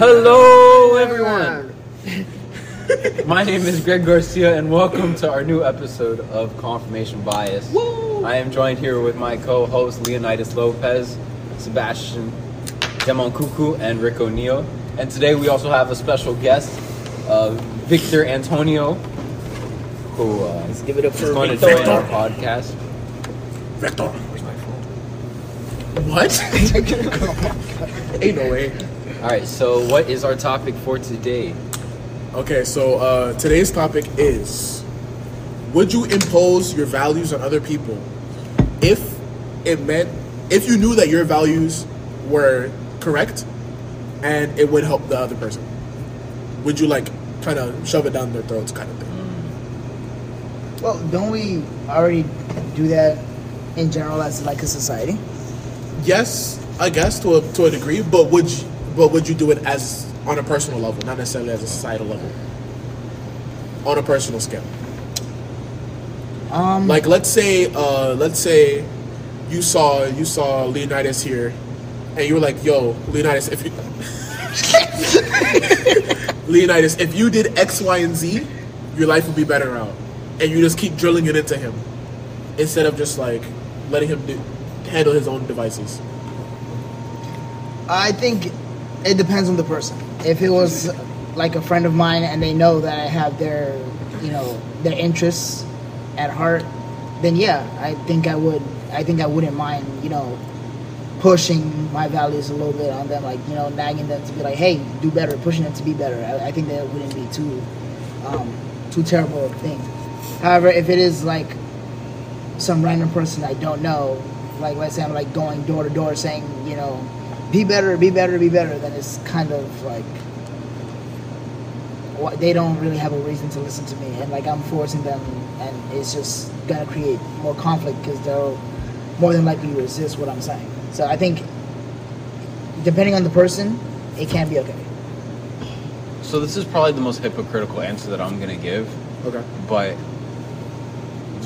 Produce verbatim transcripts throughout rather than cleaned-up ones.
Hello, everyone. My name is Greg Garcia, and welcome to our new episode of Confirmation Bias. Woo! I am joined here with my co-host Leonidas Lopez, Sebastian de Moncuku, and Rick O'Neal. And today we also have a special guest, uh, Victor Antonio, who uh, Let's give it up is going Victor. to join our podcast. Victor, where's my phone? What? Ain't no way. All right, so what is our topic for today? Okay, so uh, today's topic is, would you impose your values on other people if it meant, if you knew that your values were correct and it would help the other person? Would you, like, kind of shove it down their throats kind of thing? Well, don't we already do that in general as, like, a society? Yes, I guess, to a, to a degree, but would you? But would you do it as on a personal level, not necessarily as a societal level? On a personal scale. Um, like let's say, uh, let's say you saw you saw Leonidas here, and you were like, "Yo, Leonidas, if you Leonidas, if you did X, Y, and Z, your life would be better out." And you just keep drilling it into him instead of just like letting him do, handle his own devices. I think. It depends on the person. If it was like a friend of mine and they know that I have their, you know, their interests at heart, then yeah, I think I would. I think I wouldn't mind, you know, pushing my values a little bit on them, like, you know, nagging them to be like, hey, do better, pushing them to be better. I, I think that wouldn't be too, um, too terrible a thing. However, if it is like some random person I don't know, like let's say I'm like going door to door saying, you know, be better, be better, be better, then it's kind of like, what, they don't really have a reason to listen to me. And like I'm forcing them, and it's just going to create more conflict because they'll more than likely resist what I'm saying. So I think, depending on the person, it can be okay. So this is probably the most hypocritical answer that I'm going to give. Okay. But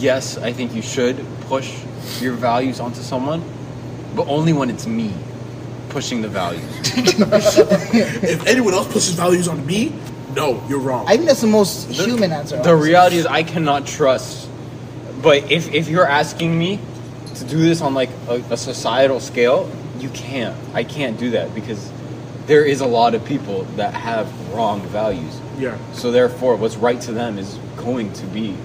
yes, I think you should push your values onto someone, but only when it's me. Pushing the values. If anyone else pushes values on me, no, you're wrong. I think that's the most the, human answer. The honestly. reality is I cannot trust. But if, if you're asking me to do this on like a, a societal scale, you can't. I can't do that because there is a lot of people that have wrong values. Yeah. So therefore, what's right to them is going to be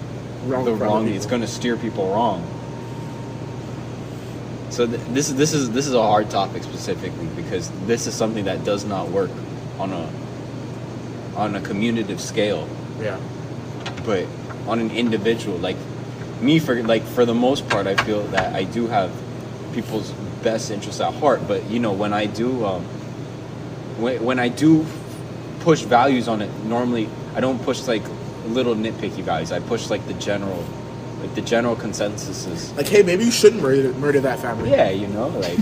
wrong the wrong. It's going to steer people wrong. So th- this is this is this is a hard topic specifically because this is something that does not work on a on a community scale. Yeah. But on an individual, like me, for like for the most part, I feel that I do have people's best interests at heart. But you know, when I do um, when when I do push values on it, normally I don't push like little nitpicky values. I push like the general. Like, the general consensus is... Like, hey, maybe you shouldn't murder, murder that family. Yeah, you know, like...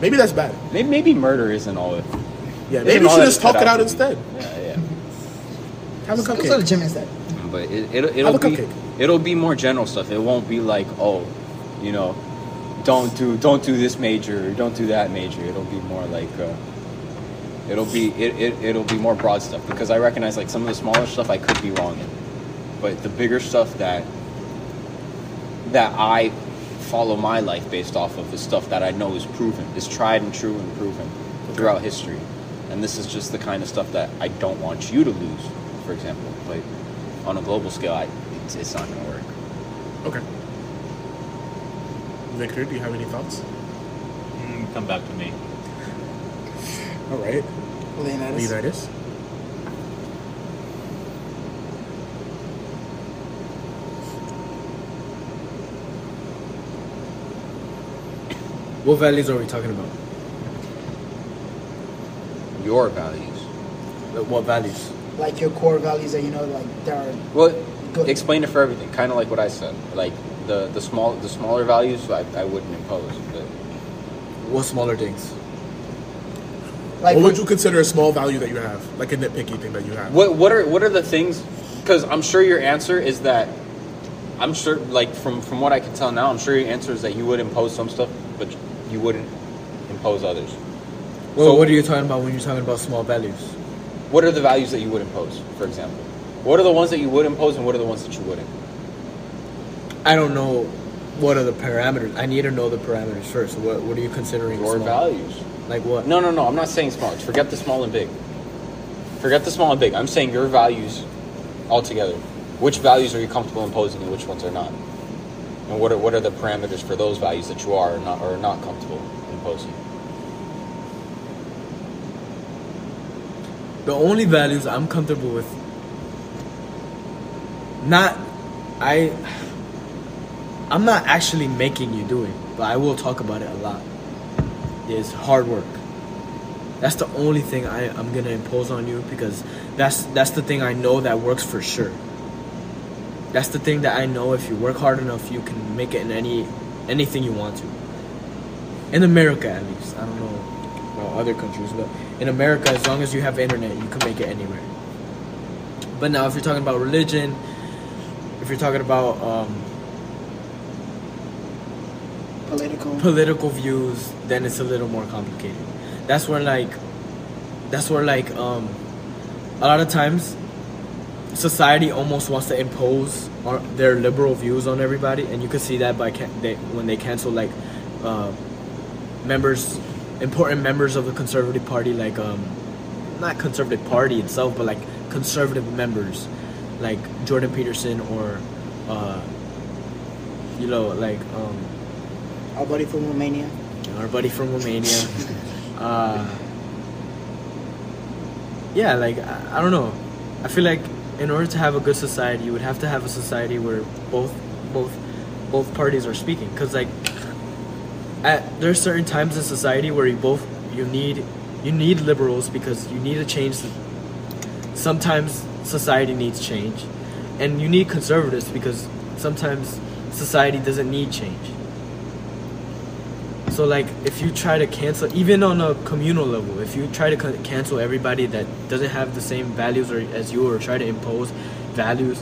Maybe that's bad. Maybe, maybe murder isn't all it... Yeah, maybe you should just talk it out instead. Yeah, yeah. Have a cupcake. Go to the gym instead. But it, it, it'll, it'll be... It'll be more general stuff. It won't be like, oh, you know, don't do don't do this major, or don't do that major. It'll be more like... Uh, it'll be it, it it'll be more broad stuff. Because I recognize, like, some of the smaller stuff I could be wrong in. But the bigger stuff that... that I follow my life based off of is stuff that I know is proven, is tried and true and proven throughout history. And this is just the kind of stuff that I don't want you to lose, for example. But on a global scale, I, it's, it's not going to work. Okay. Victor, do you have any thoughts? Mm, come back to me. All right. Leonidas. Leonidas. What values are we talking about? Your values. Like what values? Like your core values that you know, like there are. Well, good. Explain it for everything. Kind of like what I said. Like the, the small the smaller values, I, I wouldn't impose. But what smaller things? Like what would you consider a small value that you have? Like a nitpicky thing that you have. What what are what are the things? Because I'm sure your answer is that. I'm sure, like from from what I can tell now, I'm sure your answer is that you would impose some stuff, but you wouldn't impose others. Well, so what are you talking about when you're talking about small values? What are the values that you would impose, for example? What are the ones that you would impose and what are the ones that you wouldn't? I don't know what are the parameters. I need to know the parameters first. What what are you considering your small? Values? Like what? No, no, no. I'm not saying small. Forget the small and big. Forget the small and big. I'm saying your values altogether. Which values are you comfortable imposing and which ones are not? And what are what are the parameters for those values that you are or not, or are not comfortable imposing? The only values I'm comfortable with, not, I, I'm not actually making you do it, but I will talk about it a lot, is hard work. That's the only thing I, I'm going to impose on you, because that's that's the thing I know that works for sure. That's the thing that I know if you work hard enough, you can make it in any anything you want to. In America, at least. I don't know about other countries, but in America, as long as you have internet, you can make it anywhere. But now, if you're talking about religion, if you're talking about um, political political views, then it's a little more complicated. That's where like, that's where like, um, a lot of times, society almost wants to impose our, their liberal views on everybody, and you can see that by can- they, when they cancel like, uh, members, important members of the Conservative Party, like, um, not Conservative Party itself, but like conservative members, like Jordan Peterson or, uh, you know, like, um, our buddy from Romania. Our buddy from Romania. Uh, yeah, like, I, I don't know. I feel like in order to have a good society, you would have to have a society where both both, both parties are speaking. Because, like, at, there are certain times in society where you both, you need, you need liberals because you need to change. Sometimes society needs change. And you need conservatives because sometimes society doesn't need change. So, like, if you try to cancel, even on a communal level, if you try to c- cancel everybody that doesn't have the same values or, as you, or try to impose values,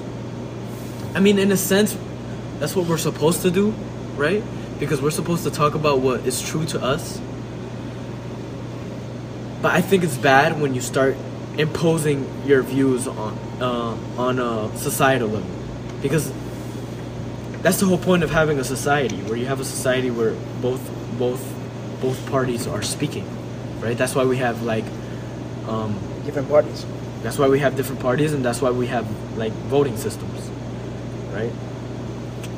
I mean, in a sense, that's what we're supposed to do, right? Because we're supposed to talk about what is true to us. But I think it's bad when you start imposing your views on, uh, on a societal level. Because that's the whole point of having a society, where you have a society where both... both both parties are speaking, right? That's why we have like um, different parties. That's why we have different parties, and that's why we have like voting systems, right?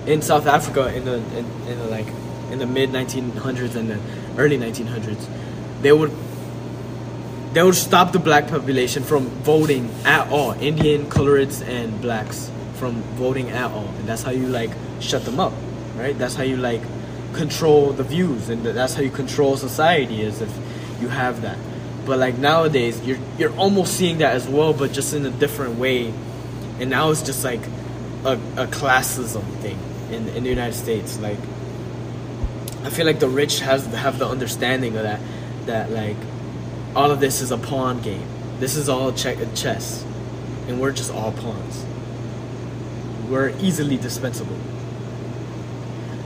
In South Africa, in the in, in the like in the mid nineteen hundreds and the early nineteen hundreds, they would they would stop the black population from voting at all. Indian, coloreds, and blacks from voting at all, and that's how you like shut them up, right? That's how you like control the views, and that's how you control society, is if you have that. But like nowadays, you're you're almost seeing that as well, but just in a different way. And now it's just like a, a classism thing in in the United States. Like I feel like the rich has have the understanding of that, that like all of this is a pawn game. This is all check and chess, and we're just all pawns. We're easily dispensable,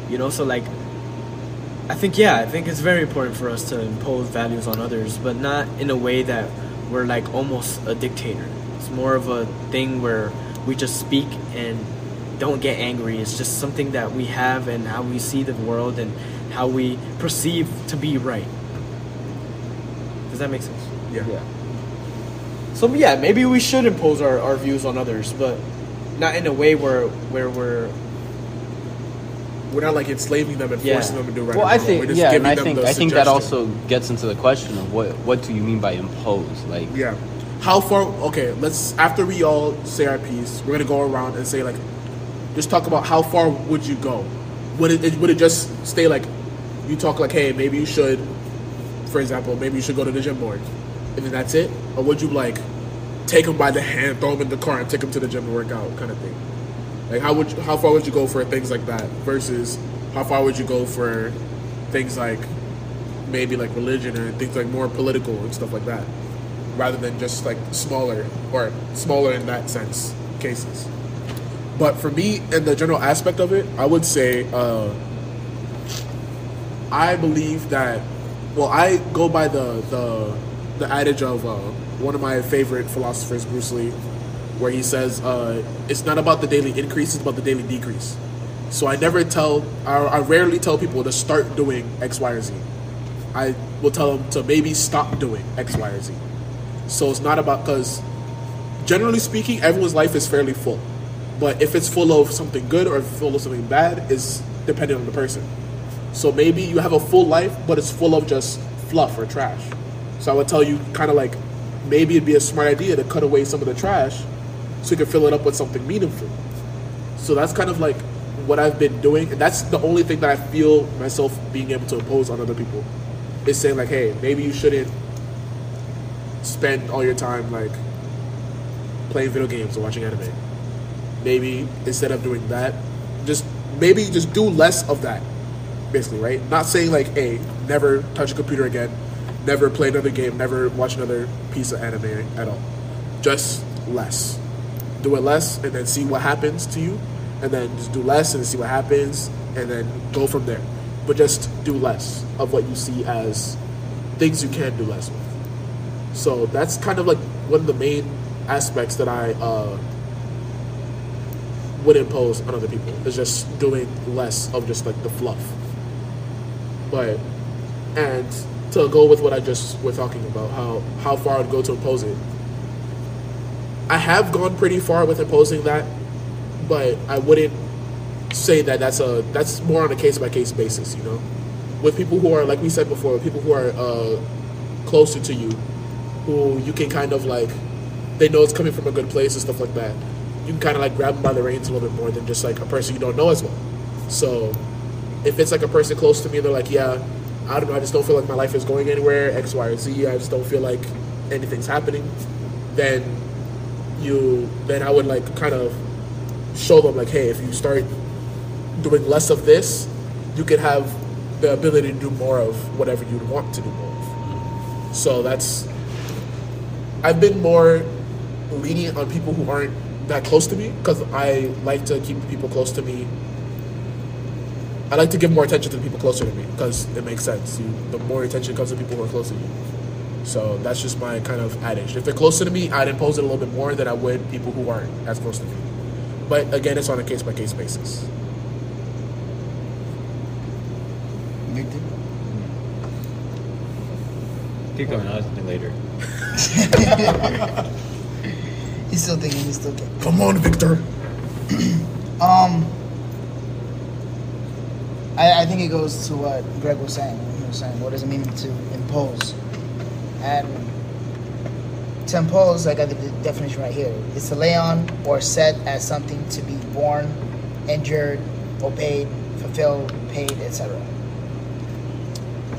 you know. So like, I think, yeah, I think it's very important for us to impose values on others, but not in a way that we're like almost a dictator. It's more of a thing where we just speak and don't get angry. It's just something that we have and how we see the world and how we perceive to be right. Does that make sense? Yeah. yeah. So yeah, maybe we should impose our, our views on others, but not in a way where where we're... We're not like enslaving them and yeah. forcing them to do right. Well, I think We're just yeah, and I think I think that also gets into the question of what what do you mean by impose? Like, yeah, how far? Okay, let's after we all say our piece, we're gonna go around and say like, just talk about how far would you go? Would it would it just stay like, you talk like, hey, maybe you should, for example, maybe you should go to the gym more, and then that's it? Or would you like take them by the hand, throw them in the car, and take them to the gym to work out, kind of thing? Like, how would you, how far would you go for things like that versus how far would you go for things like maybe like religion or things like more political and stuff like that, rather than just like smaller or smaller in that sense cases. But for me, in the general aspect of it, I would say uh, I believe that well, I go by the the, the adage of uh, one of my favorite philosophers, Bruce Lee, where he says, uh, it's not about the daily increase, it's about the daily decrease. So I never tell, I, I rarely tell people to start doing X, Y, or Z. I will tell them to maybe stop doing X, Y, or Z. So it's not about, because generally speaking, everyone's life is fairly full. But if it's full of something good or if it's full of something bad, is dependent on the person. So maybe you have a full life, but it's full of just fluff or trash. So I would tell you, kind of like, maybe it'd be a smart idea to cut away some of the trash so you can fill it up with something meaningful. So that's kind of like what I've been doing, and that's the only thing that I feel myself being able to impose on other people, is saying like, hey, maybe you shouldn't spend all your time like playing video games or watching anime. Maybe instead of doing that, just maybe just do less of that, basically, right? Not saying like, hey, never touch a computer again, never play another game, never watch another piece of anime at all. Just less. Do it less and then see what happens to you, and then just do less and see what happens, and then go from there. But just do less of what you see as things you can do less with. So that's kind of like one of the main aspects that I uh, would impose on other people, is just doing less of just like the fluff. But, and to go with what I just were talking about, how, how far I'd go to impose it. I have gone pretty far with imposing that, but I wouldn't say that that's a that's more on a case by case basis, you know. With people who are, like we said before, people who are uh, closer to you, who you can kind of like, they know it's coming from a good place and stuff like that. You can kind of like grab them by the reins a little bit more than just like a person you don't know as well. So if it's like a person close to me, they're like, yeah, I don't know, I just don't feel like my life is going anywhere, X, Y, or Z. I just don't feel like anything's happening. Then you, then I would like kind of show them like, hey, if you start doing less of this, you can have the ability to do more of whatever you want to do more of. So that's, I've been more lenient on people who aren't that close to me, because I like to keep people close to me. I like to give more attention to the people closer to me, because it makes sense. You, the more attention comes to people who are close to you. So that's just my kind of adage. If they're closer to me, I'd impose it a little bit more than I would people who aren't as close to me. But again, it's on a case-by-case basis. Keep going, I'll ask you later. He's still thinking, he's still thinking. Come on, Victor. um, I, I think it goes to what Greg was saying. He was saying, what does it mean to impose? And to impose, like I got the definition right here, it's to lay on or set as something to be born, endured, obeyed, fulfilled, paid, et cetera.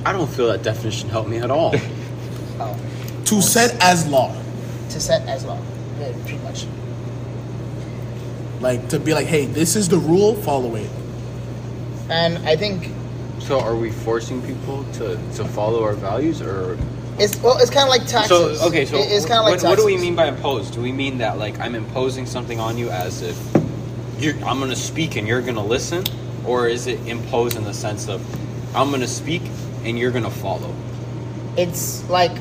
I don't feel that definition helped me at all. Oh. To That's, set as law. To set as law, yeah, pretty much. Like, to be like, hey, this is the rule, follow it. And I think... So are we forcing people to, to follow our values, or... It's well, it's kind of like taxes. So, okay, so it, it's kind of like what, taxes. What do we mean by impose? Do we mean that, like, I'm imposing something on you as if you're, I'm going to speak and you're going to listen? Or is it impose in the sense of I'm going to speak and you're going to follow? It's like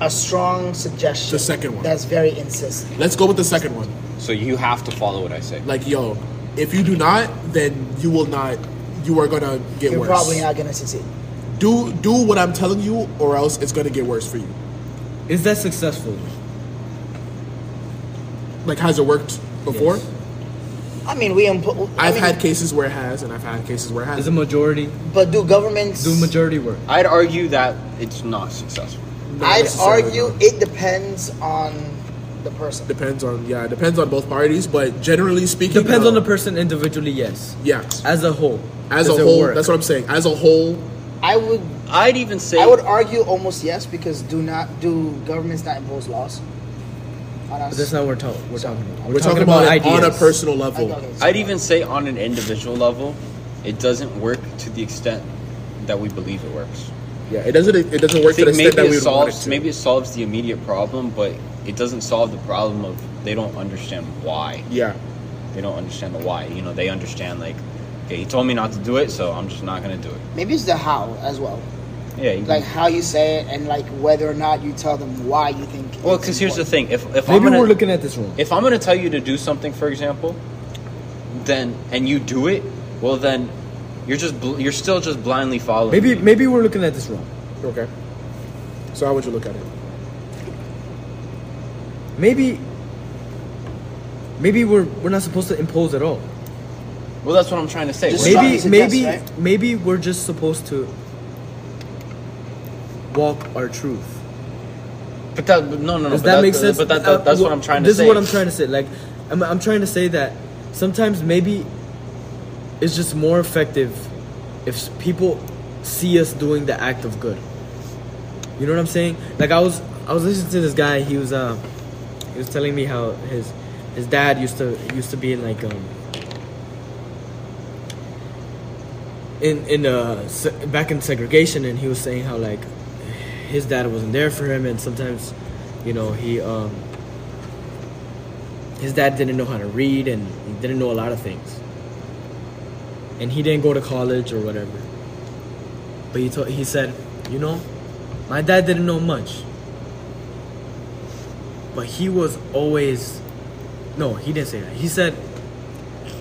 a strong suggestion. The second one. That's very insistent. Let's go with the second one. So you have to follow what I say. Like, yo, if you do not, then you will not, you are going to get you're worse. You're probably not going to succeed. Do do what I'm telling you, or else it's gonna get worse for you. Is that successful? Like, has it worked before? Yes. I mean, we. Impo- I've mean, had cases where it has, and I've had cases where it hasn't. Is a majority? But do governments do majority work? I'd argue that it's not successful. Not I'd argue not. It depends on the person. Depends on yeah, it depends on both parties, but generally speaking, depends um, on the person individually. Yes. Yeah. As a whole. As a whole. Work? That's what I'm saying. As a whole. I would. I'd even say. I would argue almost yes, because do not do governments not impose laws on us. But that's not what we're, ta- we're so, talking about. We're, we're talking, talking about, about ideas. On a personal level. I'd even say on an individual level, it doesn't work to the extent that we believe it works. Yeah, it doesn't. It doesn't work to the extent that we would want it to. Maybe it solves the immediate problem, but it doesn't solve the problem of they don't understand why. Yeah, they don't understand the why. You know, they understand like. Okay, he told me not to do it, so I'm just not going to do it. Maybe it's the how as well. Yeah, you like how you say it, and like whether or not you tell them why you think. Well, because here's the thing: if if maybe I'm gonna, we're looking at this wrong. If I'm going to tell you to do something, for example, then and you do it, well, then you're just bl- you're still just blindly following. Maybe me. maybe we're looking at this wrong. Okay. So how would you look at it? Maybe. Maybe we're we're not supposed to impose at all. Well, that's what I'm trying to say. Just maybe to maybe suggest, right? maybe we're just supposed to. Walk our truth. But that no no no. Does that, that make sense? But that, that, that's what I'm trying to say. This is what I'm trying to say. Like, I'm I'm trying to say that sometimes maybe it's just more effective if people see us doing the act of good. You know what I'm saying? Like I was I was listening to this guy. He was um uh, he was telling me how his his dad used to used to be in like um in in uh se- back in segregation, and he was saying how like. His dad wasn't there for him, and sometimes, you know, he um, his dad didn't know how to read, and he didn't know a lot of things, and he didn't go to college or whatever. But he told, he said, you know, my dad didn't know much, but he was always, no, he didn't say that. He said,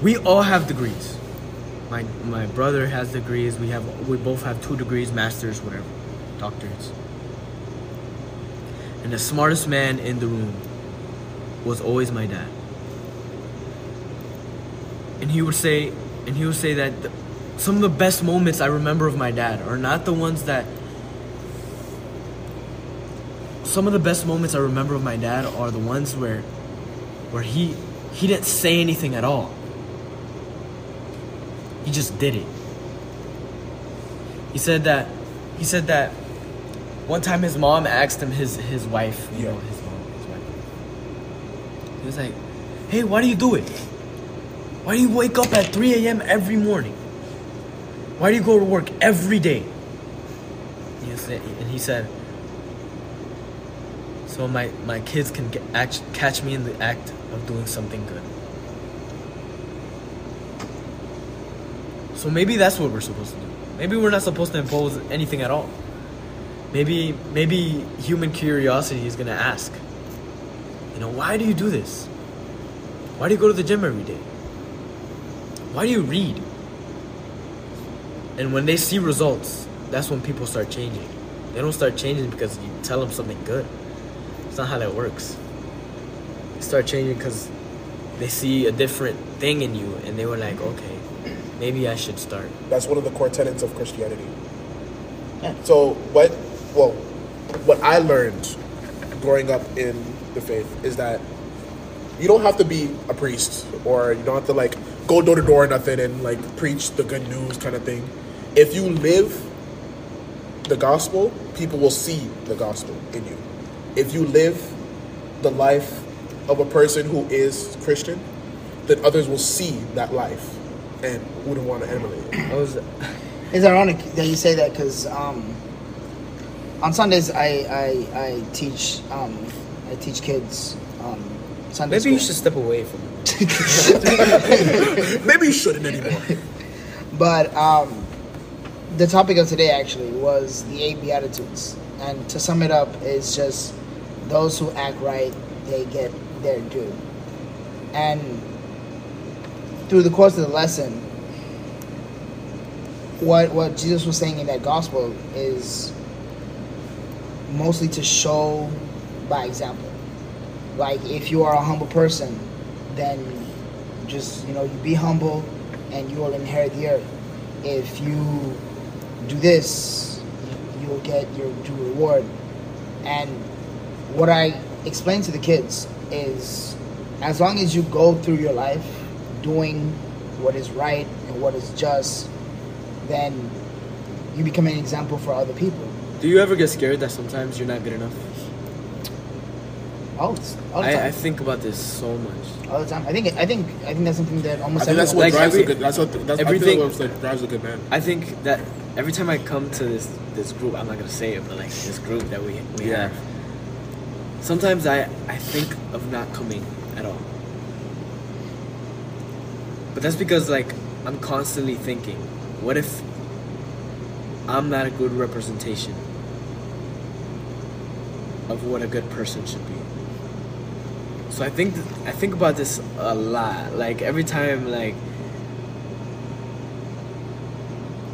we all have degrees. My my brother has degrees. We have we both have two degrees, masters, whatever, doctors. And the smartest man in the room was always my dad. And he would say, and he would say that the, some of the best moments I remember of my dad are not the ones that. Some of the best moments I remember of my dad are the ones where, where he, he didn't say anything at all. He just did it. He said that, he said that. One time his mom asked him, his, his wife, you yeah. know, his mom, his wife. He was like, hey, why do you do it? Why do you wake up at three a.m. every morning? Why do you go to work every day? He said, and he said, so my, my kids can get, act, catch me in the act of doing something good. So maybe that's what we're supposed to do. Maybe we're not supposed to impose anything at all. Maybe maybe human curiosity is going to ask, you know, why do you do this? Why do you go to the gym every day? Why do you read? And when they see results, that's when people start changing. They don't start changing because you tell them something good. It's not how that works. They start changing because they see a different thing in you, and they were like, okay, maybe I should start. That's one of the core tenets of Christianity. Yeah. So what, well, what I learned growing up in the faith is that you don't have to be a priest, or you don't have to like go door to door or nothing and like preach the good news kind of thing. If you live the gospel, people will see the gospel in you. If you live the life of a person who is Christian, then others will see that life and wouldn't want to emulate it. What was that? It's ironic that you say that because um, on Sundays I I, I teach um, I teach kids um, Sunday Maybe school. You should step away from it. Maybe you shouldn't anymore. But um, the topic of today actually was the eight Beatitudes, and to sum it up, it's just those who act right, they get their due. And through the course of the lesson. What what Jesus was saying in that gospel is mostly to show by example. Like if you are a humble person, then just, you know, you be humble and you will inherit the earth. If you do this, you'll get your due reward. And what I explain to the kids is as long as you go through your life doing what is right and what is just, then you become an example for other people. Do you ever get scared that sometimes you're not good enough? All, all the time. I, I think about this so much. All the time. I think I think I think that's something that almost I think everyone. That's what like drives every, a good. That's what that's everything I like drives a good man. I think that every time I come to this this group, I'm not gonna say it, but like this group that we we yeah. have. Sometimes I I think of not coming at all, but that's because like I'm constantly thinking. What if I'm not a good representation of what a good person should be. So I think th I think about this a lot. Like every time, like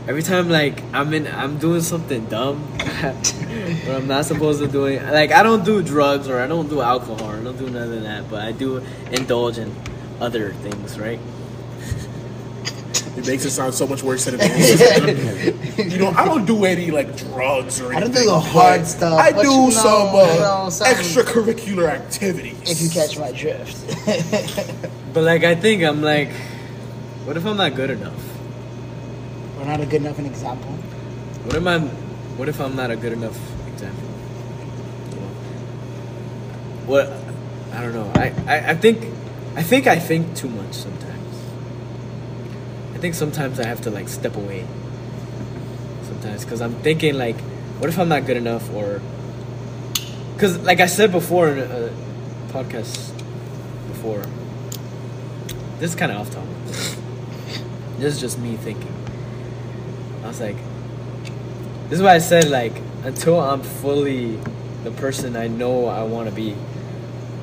every time, like I'm in, I'm doing something dumb, but I'm not supposed to do it. Like I don't do drugs, or I don't do alcohol, or I don't do none of that. But I do indulge in other things, right? It makes it sound so much worse than it is. You know, I don't do any like drugs or anything. I don't do the hard stuff. I do you know, some uh, extracurricular activities. If you catch my drift. But like, I think I'm like, what if I'm not good enough? Or not a good enough an example. What am I? What if I'm not a good enough example? You know, what? I don't know. I, I, I think, I think I think too much sometimes. I think sometimes I have to like step away sometimes because I'm thinking like, what if I'm not good enough? Or because like I said before in a podcast before, this is kind of off topic. This is just me thinking. I was like, this is why I said like, until I'm fully the person I know I want to be,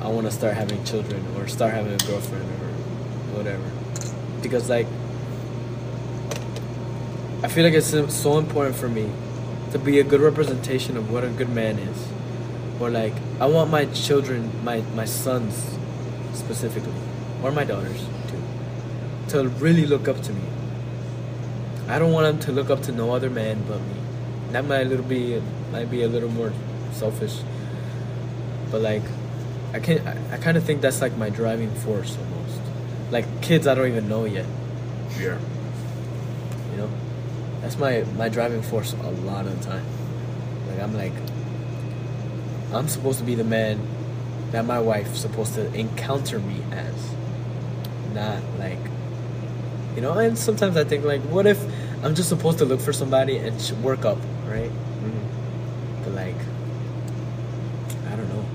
I want to start having children or start having a girlfriend or whatever, because like I feel like it's so important for me to be a good representation of what a good man is. Or like, I want my children, my, my sons specifically, or my daughters too, to really look up to me. I don't want them to look up to no other man but me. That might, little be, might be a little more selfish. But like, I, can't, I, I kind of think that's like my driving force almost. Like kids I don't even know yet. Yeah. You know? That's my, my driving force a lot of the time. Like, I'm like, I'm supposed to be the man that my wife's supposed to encounter me as. Not like, you know, and sometimes I think, like, what if I'm just supposed to look for somebody and work up, right? Mm-hmm. But, like, I don't know.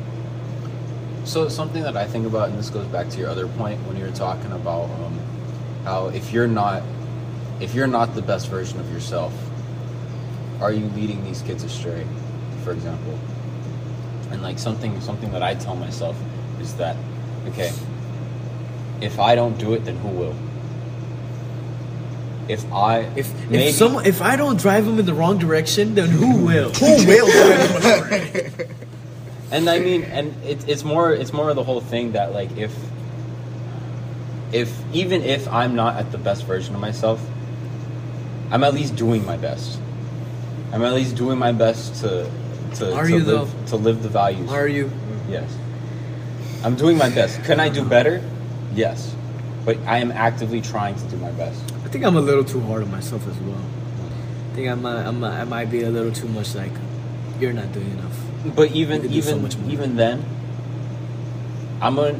So, something that I think about, and this goes back to your other point when you were talking about um, how if you're not, if you're not the best version of yourself, are you leading these kids astray, for example? And like something something that I tell myself is that, okay, if I don't do it, then who will? If I if maybe, if, some, if I don't drive them in the wrong direction, then who will? Who will drive them? And I mean, and it, it's more it's more of the whole thing that like if if even if I'm not at the best version of myself, I'm at least doing my best. I'm at least doing my best to to, are to you live though? to live the values. Are you? Yes. I'm doing my best. Can I do better? Yes. But I am actively trying to do my best. I think I'm a little too hard on myself as well. I think I might, I might, I might be a little too much like, you're not doing enough. But even even so even then, I'm a,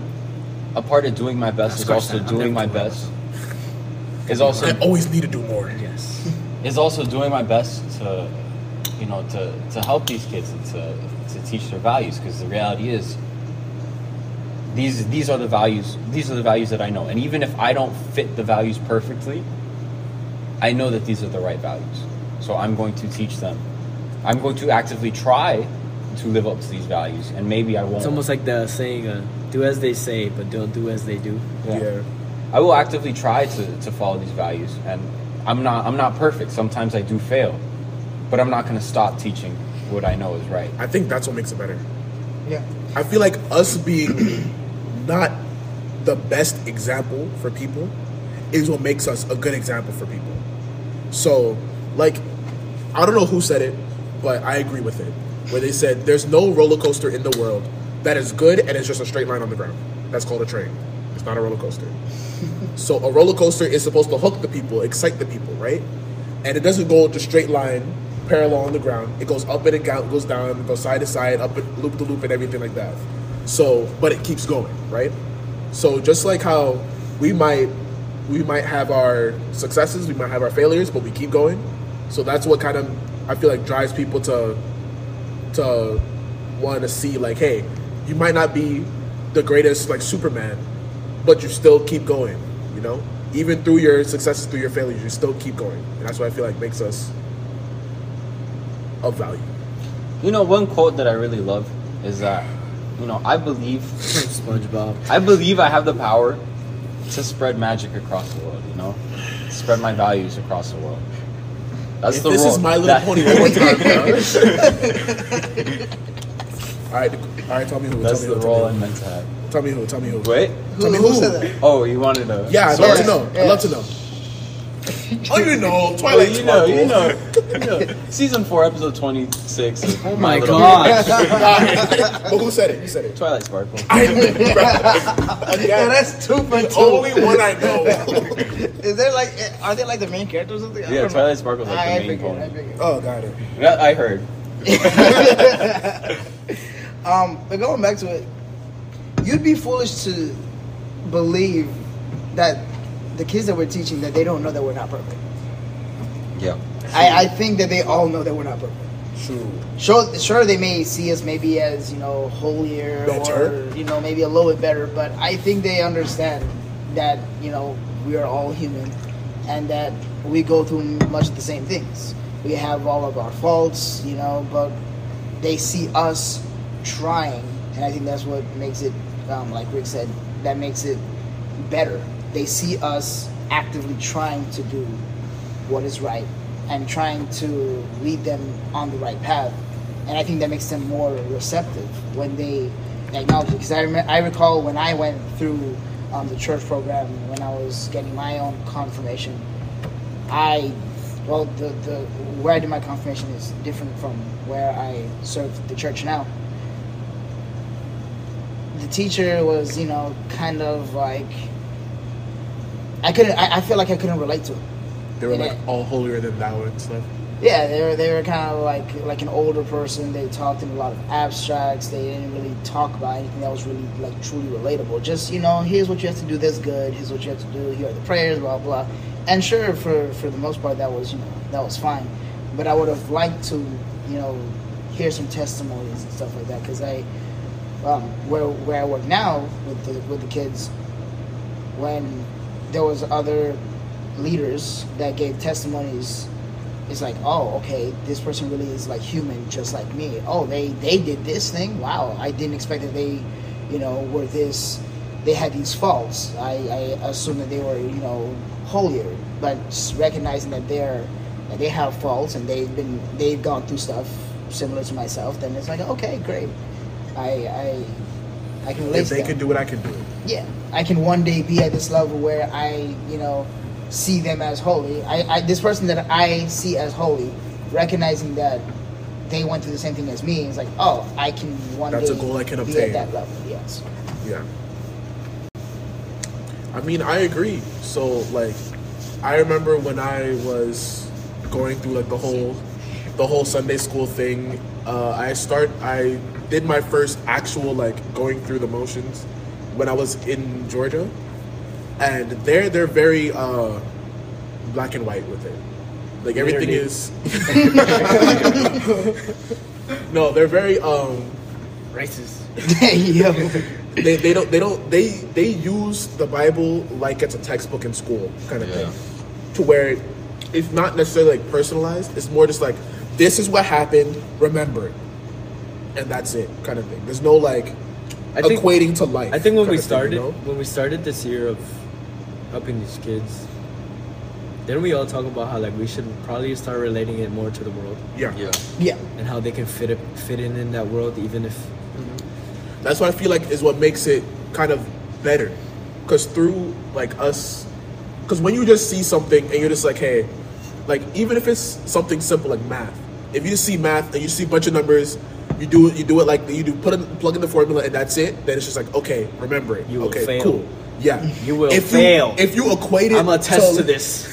a part of doing my best is also doing, doing my best. Is also I always need to do more. Yes. Is also doing my best to, you know, to, to help these kids and to to teach their values, because the reality is these these are the values these are the values that I know. And even if I don't fit the values perfectly, I know that these are the right values. So I'm going to teach them. I'm going to actively try to live up to these values, and maybe I won't. It's almost like the saying, uh, do as they say, but don't do as they do. Yeah. yeah. I will actively try to, to follow these values, and I'm not I'm not perfect. Sometimes I do fail, but I'm not going to stop teaching what I know is right. I think that's what makes it better. Yeah. I feel like us being not the best example for people is what makes us a good example for people. So, like, I don't know who said it, but I agree with it, where they said there's no roller coaster in the world that is good and it's just a straight line on the ground. That's called a train. It's not a roller coaster. So a roller coaster is supposed to hook the people, excite the people, right? And it doesn't go just straight line, parallel on the ground. It goes up and it goes down, it goes side to side, up and loop to loop and everything like that. So, but it keeps going, right? So just like how we might, we might have our successes, we might have our failures, but we keep going. So that's what kind of, I feel like, drives people to, to want to see like, hey, you might not be the greatest like Superman, but you still keep going, you know? Even through your successes, through your failures, you still keep going. And that's what I feel like makes us of value. You know, one quote that I really love is that, you know, I believe SpongeBob. I believe I have the power to spread magic across the world, you know? Spread my values across the world. That's if the this role. This is My Little that- Pony one more time. Alright, alright, tell me who. That's tell me the who, role I meant to have. Tell me who, tell me who. Wait? Who, tell me who. who said that? Oh, you wanted to know. Yeah, I'd love to know. Yeah. I'd love to know. Oh, you know, Twilight Sparkle. You know, you know, you know. Season four, episode twenty-six. Oh my god. But who said it? Who said it? Twilight Sparkle. I know, bro. Yeah, that's two for two. The only one I know. Is there like, are they like the main characters or something? I yeah, don't Twilight know. Sparkle's like I the main character. Oh, got it. That I heard. um, but going back to it, you'd be foolish to believe that the kids that we're teaching, that they don't know that we're not perfect. Yeah. I, I think that they all know that we're not perfect. True. Sure, sure, they may see us maybe as, you know, holier better. Or, you know, maybe a little bit better, but I think they understand that, you know, we are all human and that we go through much of the same things. We have all of our faults, you know, but they see us trying, and I think that's what makes it, um, like Rick said, that makes it better. They see us actively trying to do what is right and trying to lead them on the right path. And I think that makes them more receptive when they acknowledge it. Because I, rem- I recall when I went through um, the church program, when I was getting my own confirmation, I, well, the, the where I did my confirmation is different from where I serve the church now. The teacher was, you know, kind of like, I couldn't. I, I feel like I couldn't relate to it. They were and like it, all holier than thou and stuff. Yeah, they were. They were kind of like like an older person. They talked in a lot of abstracts. They didn't really talk about anything that was really like truly relatable. Just, you know, here's what you have to do. That's good. Here's what you have to do. Here are the prayers. Blah blah. And sure, for for the most part, that was, you know, that was fine. But I would have liked to, you know, hear some testimonies and stuff like that, because I um, where where I work now with the with the kids, when there was other leaders that gave testimonies, it's like, oh, okay, this person really is like human, just like me. Oh, they, they did this thing. Wow, I didn't expect that they, you know, were this. They had these faults. I, I assumed that they were, you know, holier, but just recognizing that they're that they have faults and they've been they've gone through stuff similar to myself. Then it's like, okay, great. I I I can relate. If they can do it, I can do it. Yeah, I can one day be at this level where I, you know, see them as holy. I, I this person that I see as holy, recognizing that they went through the same thing as me, it's like, oh, I can one That's day a goal I can be obtain. At that level. Yes. Yeah. I mean, I agree. So, like, I remember when I was going through like the whole, the whole Sunday school thing. Uh, I start. I did my first actual like going through the motions when I was in Georgia, and there they're very uh, black and white with it. Like everything is. No, they're very um, racist. they they don't they don't they they use the Bible like it's a textbook in school kind of yeah. thing, to where it's not necessarily like personalized. It's more just like, this is what happened. Remember it, and that's it kind of thing. There's no like. I think, equating to life. I think when we started thing, you know? when we started this year of helping these kids, didn't we all talk about how like we should probably start relating it more to the world? Yeah. Yeah. Yeah. And how they can fit it, fit in in that world, even if mm-hmm. That's what I feel like is what makes it kind of better. Cuz through like us cuz when you just see something and you're just like, hey, like even if it's something simple like math. If you see math and you see a bunch of numbers, You do you do it like you do put in, plug in the formula and that's it. Then it's just like, okay, remember it. You okay, will fail. Cool. Yeah, you will if you, fail if you equate it. I'm gonna attest to, to this.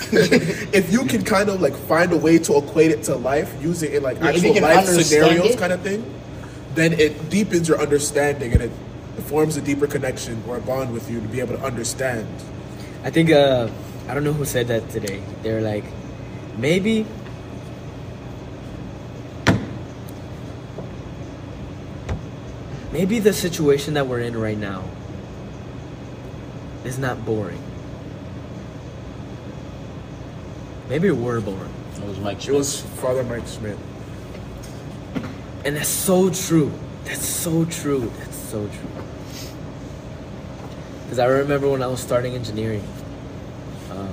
If you can kind of like find a way to equate it to life, use it in like yeah, actual life scenarios, it. Kind of thing, then it deepens your understanding and it forms a deeper connection or a bond with you to be able to understand. I think uh, I don't know who said that today. They're like, maybe. Maybe the situation that we're in right now is not boring. Maybe we're boring. It was Mike Smith. It was Father Mike Smith. And that's so true. That's so true. That's so true. Because I remember when I was starting engineering, um,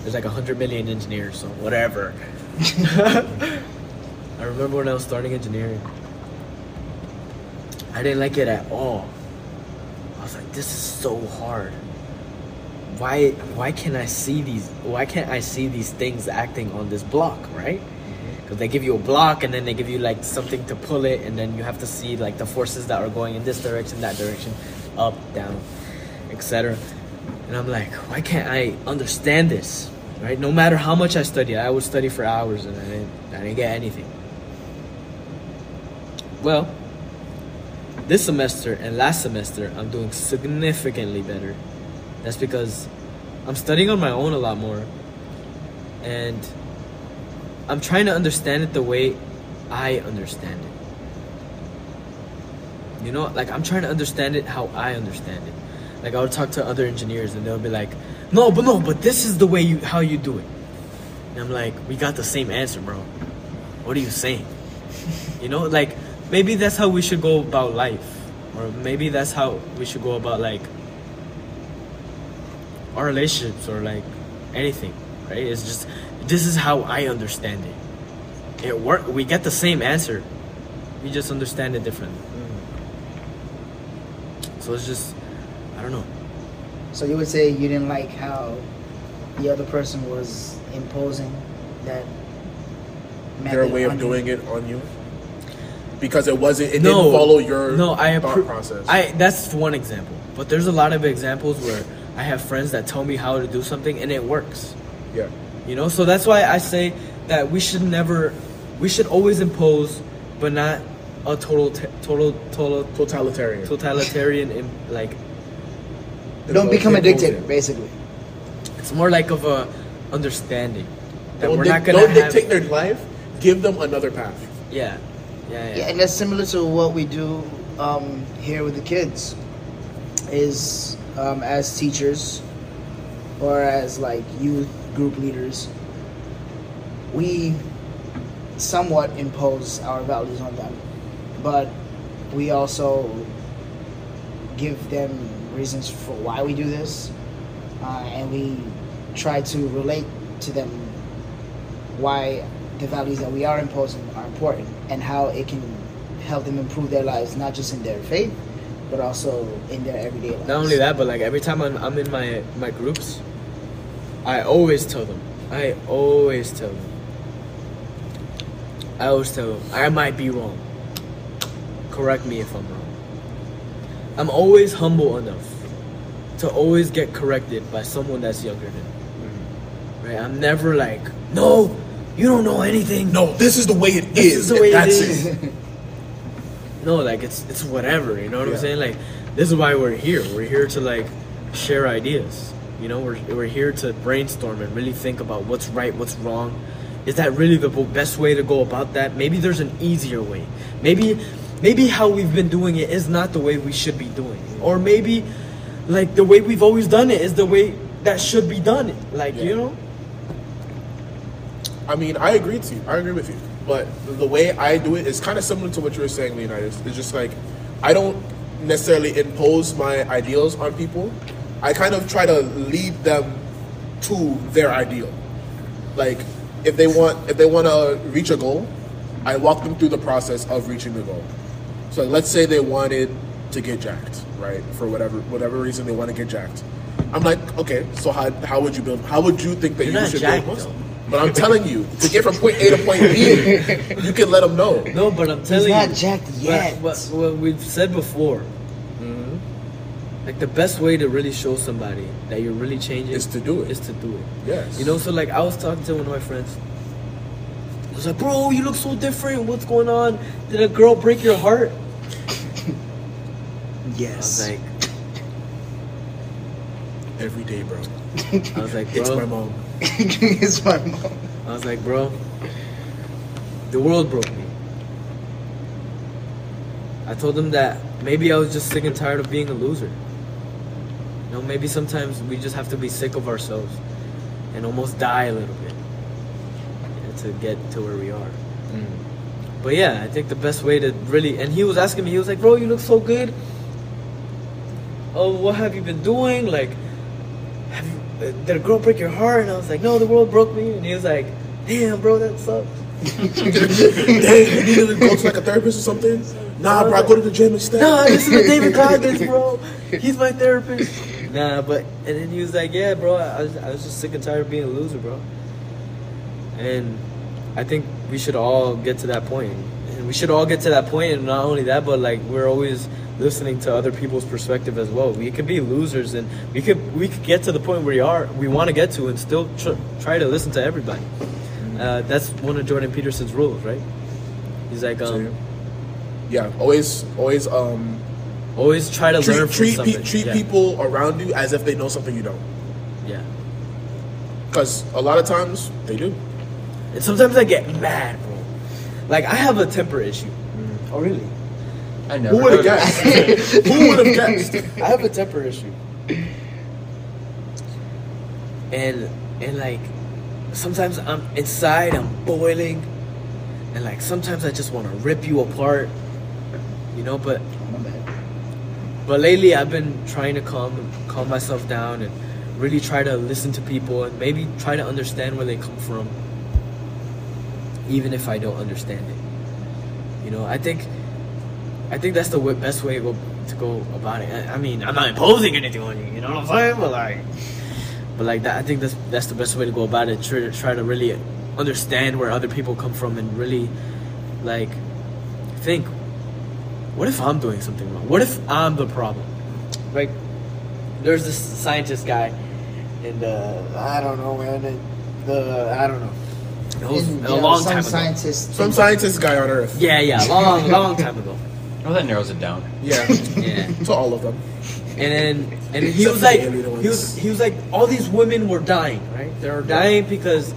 there's like one hundred million engineers, so whatever. I remember when I was starting engineering, I didn't like it at all. I was like, this is so hard. Why why can't I see these why can't I see these things acting on this block, right? Because they give you a block and then they give you like something to pull it, and then you have to see like the forces that are going in this direction, that direction, up, down, et cetera. And I'm like, why can't I understand this, right? No matter how much I studied, I would study for hours and I didn't, I didn't get anything. Well, this semester and last semester, I'm doing significantly better. That's because I'm studying on my own a lot more, and I'm trying to understand it the way I understand it. You know, like I'm trying to understand it how I understand it. Like I would talk to other engineers and they'll be like, no, but no, but this is the way you, how you do it. And I'm like, we got the same answer, bro. What are you saying? You know, like maybe that's how we should go about life, or maybe that's how we should go about like our relationships or like anything, right? It's just, this is how I understand it. It work. We get the same answer. We just understand it differently. Mm. So it's just, I don't know. So you would say you didn't like how the other person was imposing that method, their way of doing it on you, because it wasn't. It no, didn't follow your no. I thought appro- process. I that's one example, but there's a lot of examples where I have friends that tell me how to do something and it works. Yeah. You know, so that's why I say that we should never, we should always impose, but not a total, t- total, total, totalitarian, totalitarian, in, like. Don't become a dictator, basically. It's more like of a understanding that don't we're di- not gonna. Don't have, dictate their life. Give them another path. Yeah. Yeah, yeah. Yeah, and that's similar to what we do um, here with the kids. Is. Um, as teachers or as like youth group leaders, we somewhat impose our values on them, but we also give them reasons for why we do this, uh, and we try to relate to them why the values that we are imposing are important and how it can help them improve their lives, not just in their faith, but also in their everyday lives. Not only that, but like every time I'm, I'm in my, my groups, I always tell them. I always tell them. I always tell them, I might be wrong. Correct me if I'm wrong. I'm always humble enough to always get corrected by someone that's younger than me. Mm-hmm. Right? I'm never like, no, you don't know anything. No, this is the way it this is. This is the way that's it is. It. No, like it's it's whatever, you know what yeah. I'm saying? Like, this is why we're here. We're here to like share ideas. You know, we're we're here to brainstorm and really think about what's right, what's wrong. Is that really the best way to go about that? Maybe there's an easier way. Maybe maybe how we've been doing it is not the way we should be doing it. Or maybe like the way we've always done it is the way that should be done. Like, yeah. you know? I mean, I agree to you. I agree with you. But the way I do it is kind of similar to what you were saying, Leonidas. It's just like, I don't necessarily impose my ideals on people. I kind of try to lead them to their ideal. Like, if they want if they want to reach a goal, I walk them through the process of reaching the goal. So let's say they wanted to get jacked, right? For whatever whatever reason they want to get jacked. I'm like, okay, so how how would you build? How would you think that You're you should jacked, build muscle? Though. But I'm telling you, to get from point A to point B, you can let them know. No, but I'm telling you. He's not jacked yet. What, what, what we've said before. Mm-hmm. Like, the best way to really show somebody that you're really changing is to do it. Is to do it. Yes. You know, so, like, I was talking to one of my friends. I was like, bro, you look so different. What's going on? Did a girl break your heart? Yes. I was like, every day, bro. I was like, bro. It's my mom. It's my mom. I was like, bro, the world broke me. I told him that maybe I was just sick and tired of being a loser. You know, maybe sometimes we just have to be sick of ourselves and almost die a little bit, you know, to get to where we are. Mm. But yeah, I think the best way to really, and he was asking me, he was like, bro, you look so good. Oh, what have you been doing? Like, have you, did a girl break your heart? And I was like, no, the world broke me. And he was like, damn, bro, that sucks. Damn, you need to go to like a therapist or something? Nah, bro, I go to the gym instead. Nah, this is the David Kardis, bro. He's my therapist. Nah, but, and then he was like, yeah, bro, I was, I was just sick and tired of being a loser, bro. And I think we should all get to that point. And we should all get to that point, and not only that, but like we're always listening to other people's perspective as well. We could be losers, and we could we could get to the point where we are, we want to get to, and still tr try to listen to everybody. Uh, that's one of Jordan Peterson's rules, right? He's like, um, yeah, always, always, um, always try to treat, learn from treat, pe treat yeah. people around you as if they know something you don't. Yeah, because a lot of times they do. And sometimes I get mad, bro. Like, I have a temper issue. Mm. Oh, really? I never. Who would have guessed? Who would have guessed? I have a temper issue. And and like, sometimes I'm inside, I'm boiling, and like sometimes I just want to rip you apart, you know. But but lately I've been trying to calm calm myself down and really try to listen to people and maybe try to understand where they come from, even if I don't understand it. You know, I think I think that's the best way to go, to go about it. I, I mean, I'm not imposing anything on you, you know what I'm saying? But like, but like that, I think that's, that's the best way to go about it. Try to, try to really understand where other people come from and really like think, what if I'm doing something wrong? What if I'm the problem? Like, there's this scientist guy and uh, I don't know, man. The, I don't know. Was, In, a yeah, long some time scientist, ago. Some scientist guy on Earth. Yeah, yeah, long, long time ago. Oh, that narrows it down. Yeah, yeah. To all of them. And then, and he was like, he was, he was like, all these women were dying, right? They were dying yeah. because,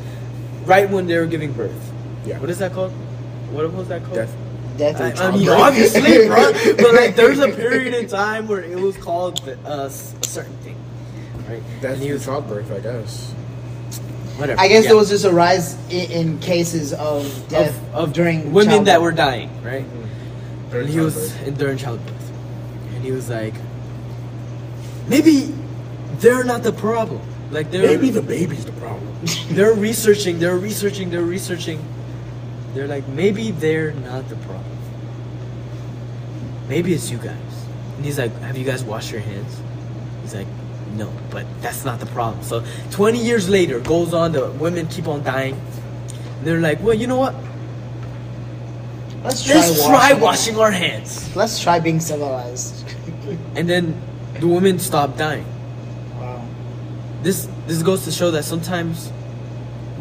right when they were giving birth. Yeah. What is that called? What was that called? Death. Death. I, I mean, obviously, bro. But like, there's a period in time where it was called uh, a certain thing, right? That's the childbirth, I guess. Whatever. I guess yeah. there was just a rise in, in cases of death of, of during women childbirth. that were dying, right? Mm-hmm. And he was and during childbirth, and he was like, maybe they're not the problem. Like, they're, maybe the baby's the problem. They're researching, they're researching, they're researching. They're like, maybe they're not the problem. Maybe it's you guys. And he's like, have you guys washed your hands? He's like, no, but that's not the problem. So twenty years later, goes on, the women keep on dying. They're like, well, you know what? Let's try, Let's try washing, washing our hands. Let's try being civilized. And then the women stop dying. Wow. This this goes to show that sometimes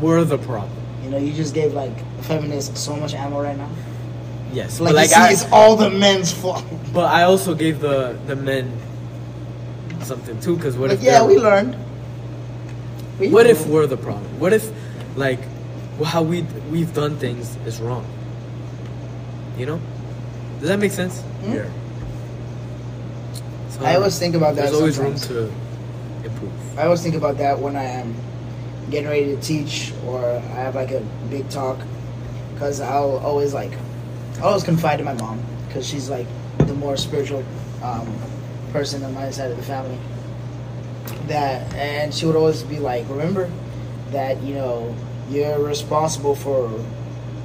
we're the problem. You know, you just gave like feminists so much ammo right now. Yes, like, but like you see, I, it's all the men's fault. But I also gave the the men something too, because what like, if yeah we learned we what learned. if we're the problem? What if like how we we've done things is wrong, you know? Does that make sense? Mm-hmm. Yeah, so I always think about that. There's always sometimes room to improve. I always think about that when I am getting ready to teach or I have like a big talk, because I'll always like I always confide in my mom, because she's like the more spiritual um person on my side of the family, that and she would always be like, remember that, you know, you're responsible for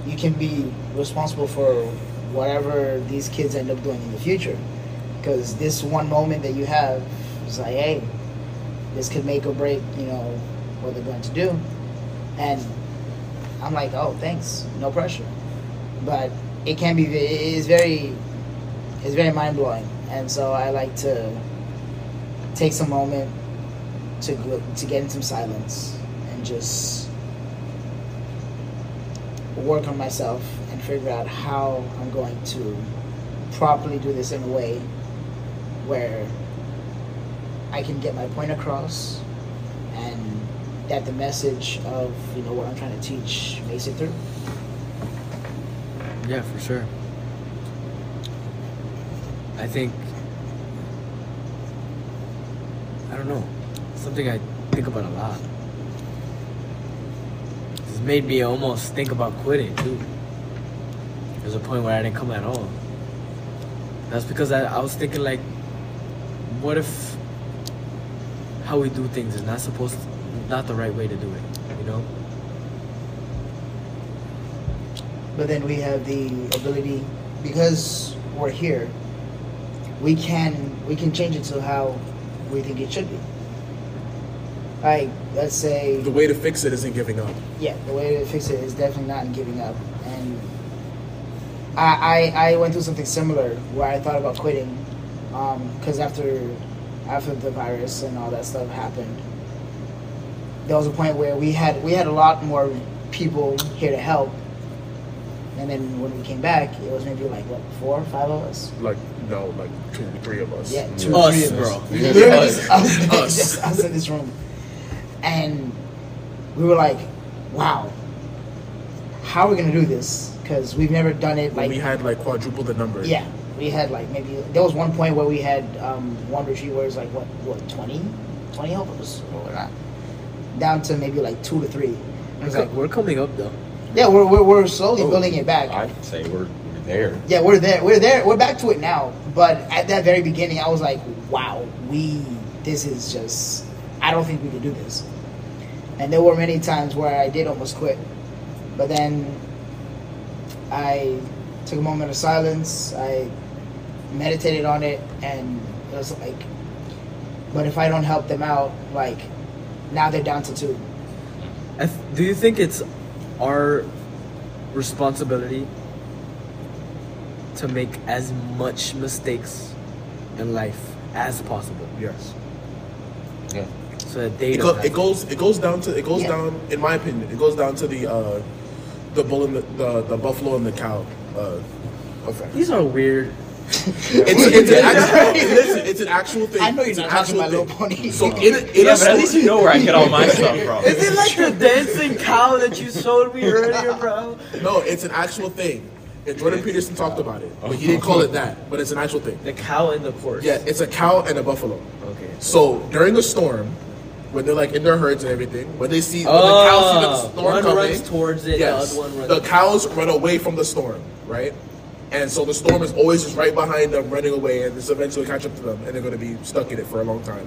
you can be responsible for whatever these kids end up doing in the future, because this one moment that you have is like, hey, this could make or break, you know, what they're going to do. And I'm like, oh, thanks, no pressure. But it can be it is very it's very mind-blowing. And so I like to take some moment to to get in some silence and just work on myself and figure out how I'm going to properly do this in a way where I can get my point across and that the message of, you know, what I'm trying to teach makes it through. Yeah, for sure. I think, I don't know, something I think about a lot. It's made me almost think about quitting, too. There's a point where I didn't come at all. That's because I, I was thinking, like, what if how we do things is not supposed to, not the right way to do it, you know? But then we have the ability, because we're here, we can we can change it to how we think it should be. Like, let's say... The way to fix it isn't giving up. Yeah, the way to fix it is definitely not giving up. And I I, I went through something similar where I thought about quitting because um, after, after the virus and all that stuff happened, there was a point where we had we had a lot more people here to help. And then when we came back, it was maybe like, what, four or five of us? Like, no, like two or three of us. Yeah, two or three of us. Us, bro. Yeah, us. I was, us. Just, I was in this room. And we were like, wow, how are we going to do this? Because we've never done it. Like, we had like quadruple the number. Yeah, we had like maybe, there was one point where we had um, one retreat where it was like, what, what twenty helpers or whatnot? Down to maybe like two to three. It was okay, like, we're coming up though. Yeah, we're we're, we're slowly oh, building it back. I'd say we're we're there. Yeah, we're there. We're there. We're back to it now. But at that very beginning, I was like, "Wow, we this is just. I don't think we could do this." And there were many times where I did almost quit, but then I took a moment of silence. I meditated on it, and it was like, "But if I don't help them out, like now they're down to two." I th- do you think it's our responsibility to make as much mistakes in life as possible? Yes. Yeah. So that they it, don't go, it goes. It goes down to. It goes yeah. down. In my opinion, it goes down to the uh, the bull and the, the the buffalo and the cow uh, effect. These are weird. it's, it's, an actual, listen, it's an actual thing. I know you're not talking about Little Pony. So in a, in yeah, a but at least you know where I get all my stuff from. Is it like the dancing cow that you showed me earlier, bro? No, it's an actual thing. And Jordan Peterson talked about it, but he didn't call it that. But it's an actual thing. The cow and the horse. Yeah, it's a cow and a buffalo. Okay. So during a storm, when they're like in their herds and everything, when they see oh, when the cows see the storm one coming, runs towards it. Yes, the, one runs the cows run away from the storm, right? And so the storm is always just right behind them, running away, and it's eventually catch up to them, and they're going to be stuck in it for a long time.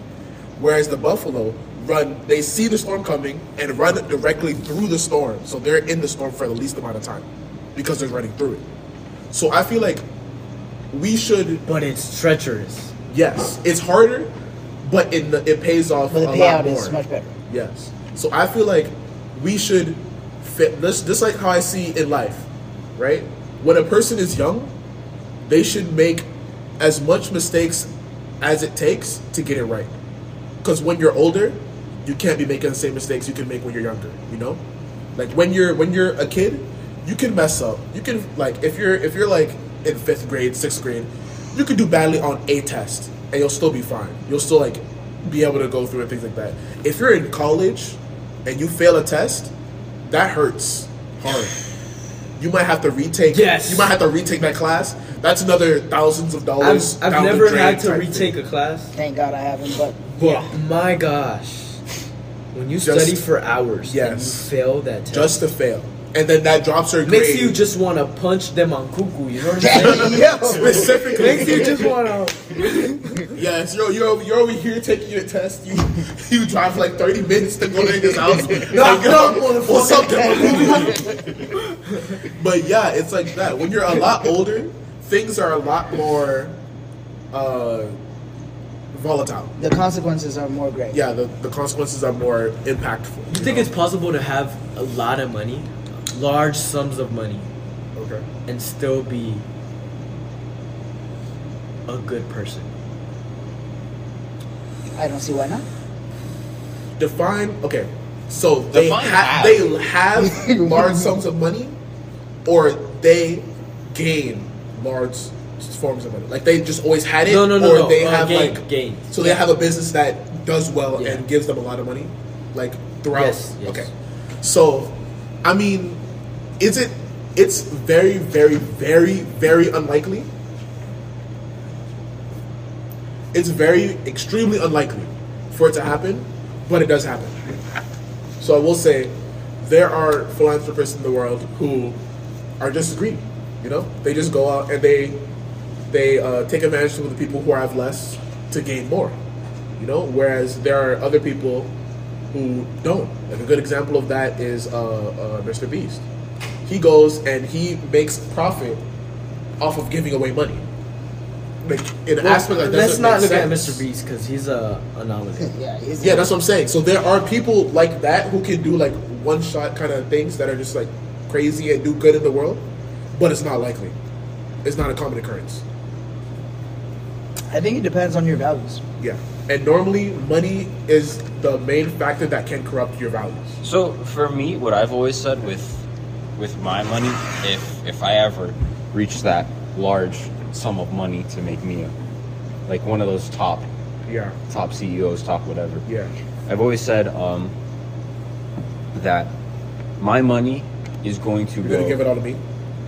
Whereas the buffalo run, they see the storm coming and run directly through the storm. So they're in the storm for the least amount of time because they're running through it. So I feel like we should... But it's treacherous. Yes. It's harder, but in the, it pays off a lot more. The payout is much better. Yes. So I feel like we should fit... This, just like how I see in life, right? When a person is young, they should make as much mistakes as it takes to get it right. Because when you're older, you can't be making the same mistakes you can make when you're younger, you know? Like when you're when you're a kid, you can mess up. You can, like, if you're if you're like in fifth grade, sixth grade, you could do badly on a test and you'll still be fine. You'll still like be able to go through and things like that. If you're in college and you fail a test, that hurts hard. You might have to retake. Yes. You might have to retake that class. That's another thousands of dollars. I've, I've never had to retake thing. a class. Thank God I haven't. But, but yeah. my gosh, when you just, study for hours, yes, and you fail that test, just to fail, and then that drops your grade. Makes you just want to punch them on cuckoo. You know what I'm saying? Yeah, specifically. Makes you just want to. Yes, you're you're you're over here taking your test. You you drive like thirty minutes to go to this house. Knock it off, motherfucker. But yeah, it's like that. When you're a lot older, things are a lot more uh, volatile. The consequences are more great. Yeah, the, the consequences are more impactful. You, you think know? It's possible to have a lot of money, large sums of money, okay, and still be a good person? I don't see why not. Define, okay. So they, ha- they have large sums of money, or they gain large forms of money. Like they just always had it, no, no, no, or no. they uh, have gain, like gain. So yeah. they have a business that does well yeah. and gives them a lot of money, like throughout. Yes, yes. Okay, so I mean, is it? It's very, very, very, very unlikely. It's very extremely unlikely for it to happen, but it does happen. So I will say, there are philanthropists in the world who are just greedy. You know, they just go out and they they uh, take advantage of the people who have less to gain more. You know, whereas there are other people who don't. Like a good example of that is uh, uh, Mister Beast. He goes and he makes profit off of giving away money. Like in well, aspect that let's doesn't not look sense. At Mister Beast because he's a anomaly. yeah, he's yeah, that's what I'm saying. So there are people like that who can do like one shot kind of things that are just like crazy and do good in the world, but it's not likely. It's not a common occurrence. I think it depends on your values. Yeah, and normally money is the main factor that can corrupt your values. So for me, what I've always said with with my money, if if I ever reach that large sum of money to make me a, like one of those top yeah top C E Os, top whatever, yeah I've always said um that my money is going to You're go gonna give it all to me.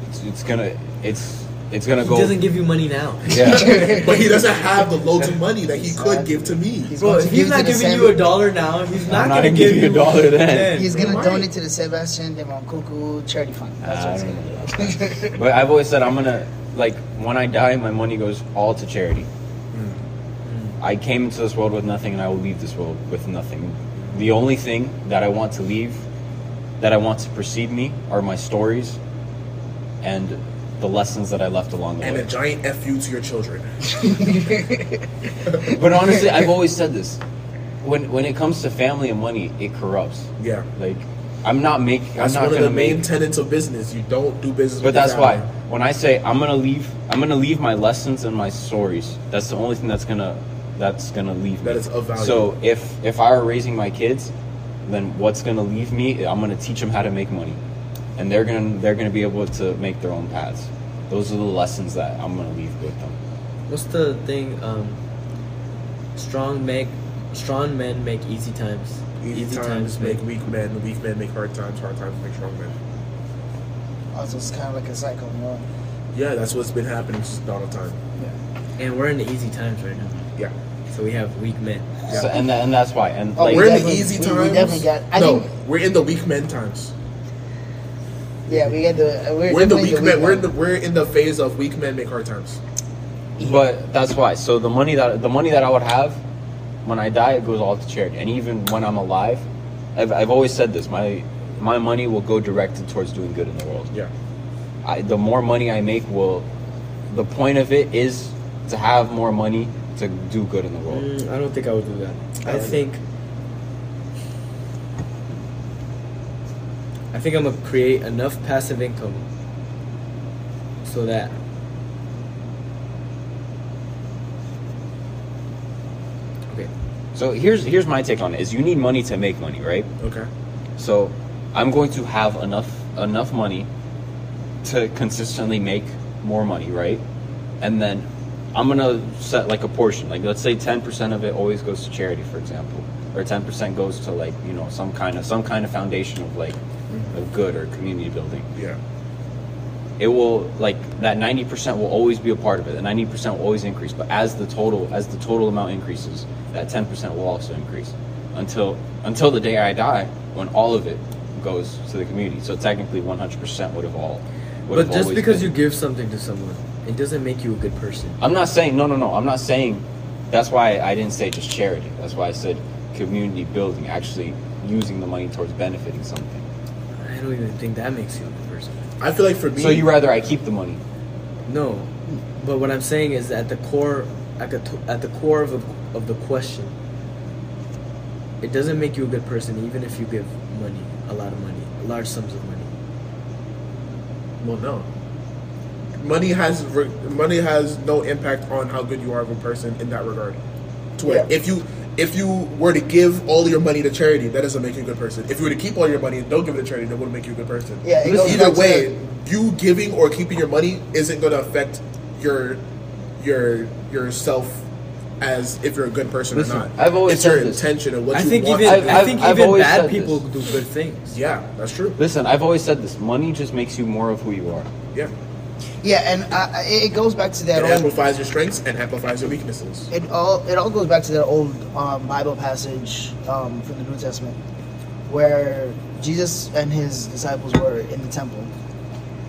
It's, it's gonna it's it's gonna he go He doesn't give you money now. Yeah. But he doesn't have the loads of money that he could give to me. He's Bro, if he's not giving you a dollar now, he's not, not going to give you a dollar then. He's going to donate to the Sebastian de Moncuku charity fund. That's uh, what he's going to do. But I've always said I'm going to, like, when I die, my money goes all to charity. Mm. Mm. I came into this world with nothing, and I will leave this world with nothing. The only thing that I want to leave, that I want to precede me, are my stories and the lessons that I left along the and way. And a giant F you to your children. But honestly, I've always said this. When when it comes to family and money, it corrupts. Yeah. Like, I'm not making... That's I'm not one of the main make, tenets of business. You don't do business But with that's why. When I say I'm going to leave... I'm going to leave my lessons and my stories. That's the only thing that's going to... That's going to leave me. That is of value. So, if, if I were raising my kids, then what's going to leave me... I'm going to teach them how to make money. And they're gonna they're gonna be able to make their own paths. Those are the lessons that I'm gonna leave with them. What's the thing? Um, strong make strong men make easy times. Easy, easy times, times make, make weak men. Weak men make hard times. Hard times make strong men. Also, it's kind of like a cycle, you know? Yeah, that's what's been happening since all the time. Yeah, and we're in the easy times right now. Yeah. So we have weak men. Yeah. So, and and that's why. And oh, like, we're in the easy times. We definitely got. I no, think, we're in the weak men times. Yeah, we get the. We're, we're in the weak, weak men. men. We're in the we're in the phase of weak men make hard times. But that's why. So the money that the money that I would have when I die, it goes all to charity. And even when I'm alive, I've I've always said this. My my money will go directed towards doing good in the world. Yeah. I the more money I make will, the point of it is to have more money to do good in the world. Mm, I don't think I would do that. I, I think. I think I'm going to create enough passive income so that Okay. So here's here's my take on it. Is you need money to make money, right? Okay. So I'm going to have enough enough money to consistently make more money, right? And then I'm going to set like a portion. Like let's say ten percent of it always goes to charity, for example. Or ten percent goes to like, you know, some kind of some kind of foundation of like of good or community building. Yeah. It will like that ninety percent will always be a part of it. The ninety percent will always increase, but as the total as the total amount increases, that ten percent will also increase until until the day I die, when all of it goes to the community. So technically one hundred percent would have all would But have just because been. You give something to someone, it doesn't make you a good person. I'm not saying no, no, no. I'm not saying that's why I didn't say just charity. That's why I said community building, actually using the money towards benefiting something. I don't even think that makes you a good person. I feel like for me... So you rather I keep the money? No. But what I'm saying is at the core at the, at the core of, a, of the question, it doesn't make you a good person even if you give money, a lot of money, large sums of money. Well, no. Money has money has no impact on how good you are of a person in that regard. To yeah. If you... If you were to give all your money to charity, that doesn't make you a good person. If you were to keep all your money and don't give it to charity, that wouldn't make you a good person. Yeah, either way, that. You giving or keeping your money isn't going to affect your your yourself as if you're a good person Listen, or not. I've always it's said your this. Intention and what I you think want. Even, I've, I've, I think I've even bad people this. Do good things. Yeah, that's true. Listen, I've always said this. Money just makes you more of who you are. Yeah. Yeah, and uh, it goes back to that. It old, amplifies your strengths and amplifies your weaknesses. It all it all goes back to that old um, Bible passage um, from the New Testament, where Jesus and his disciples were in the temple,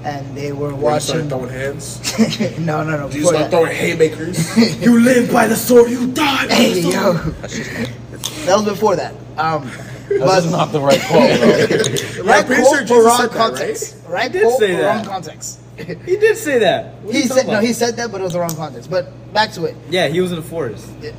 and they were watching. You throwing hands? no, no, no. You start throwing haymakers. You live by the sword, you die by hey, the sword. Yo. That was before that. Um, that's not the right quote. Right, right pretty quote, sure for wrong context. That, right, right he did quote, say for that. wrong context. He did say that. What he said no. He said that, but it was the wrong context. But back to it. Yeah, he was in the forest. Yeah.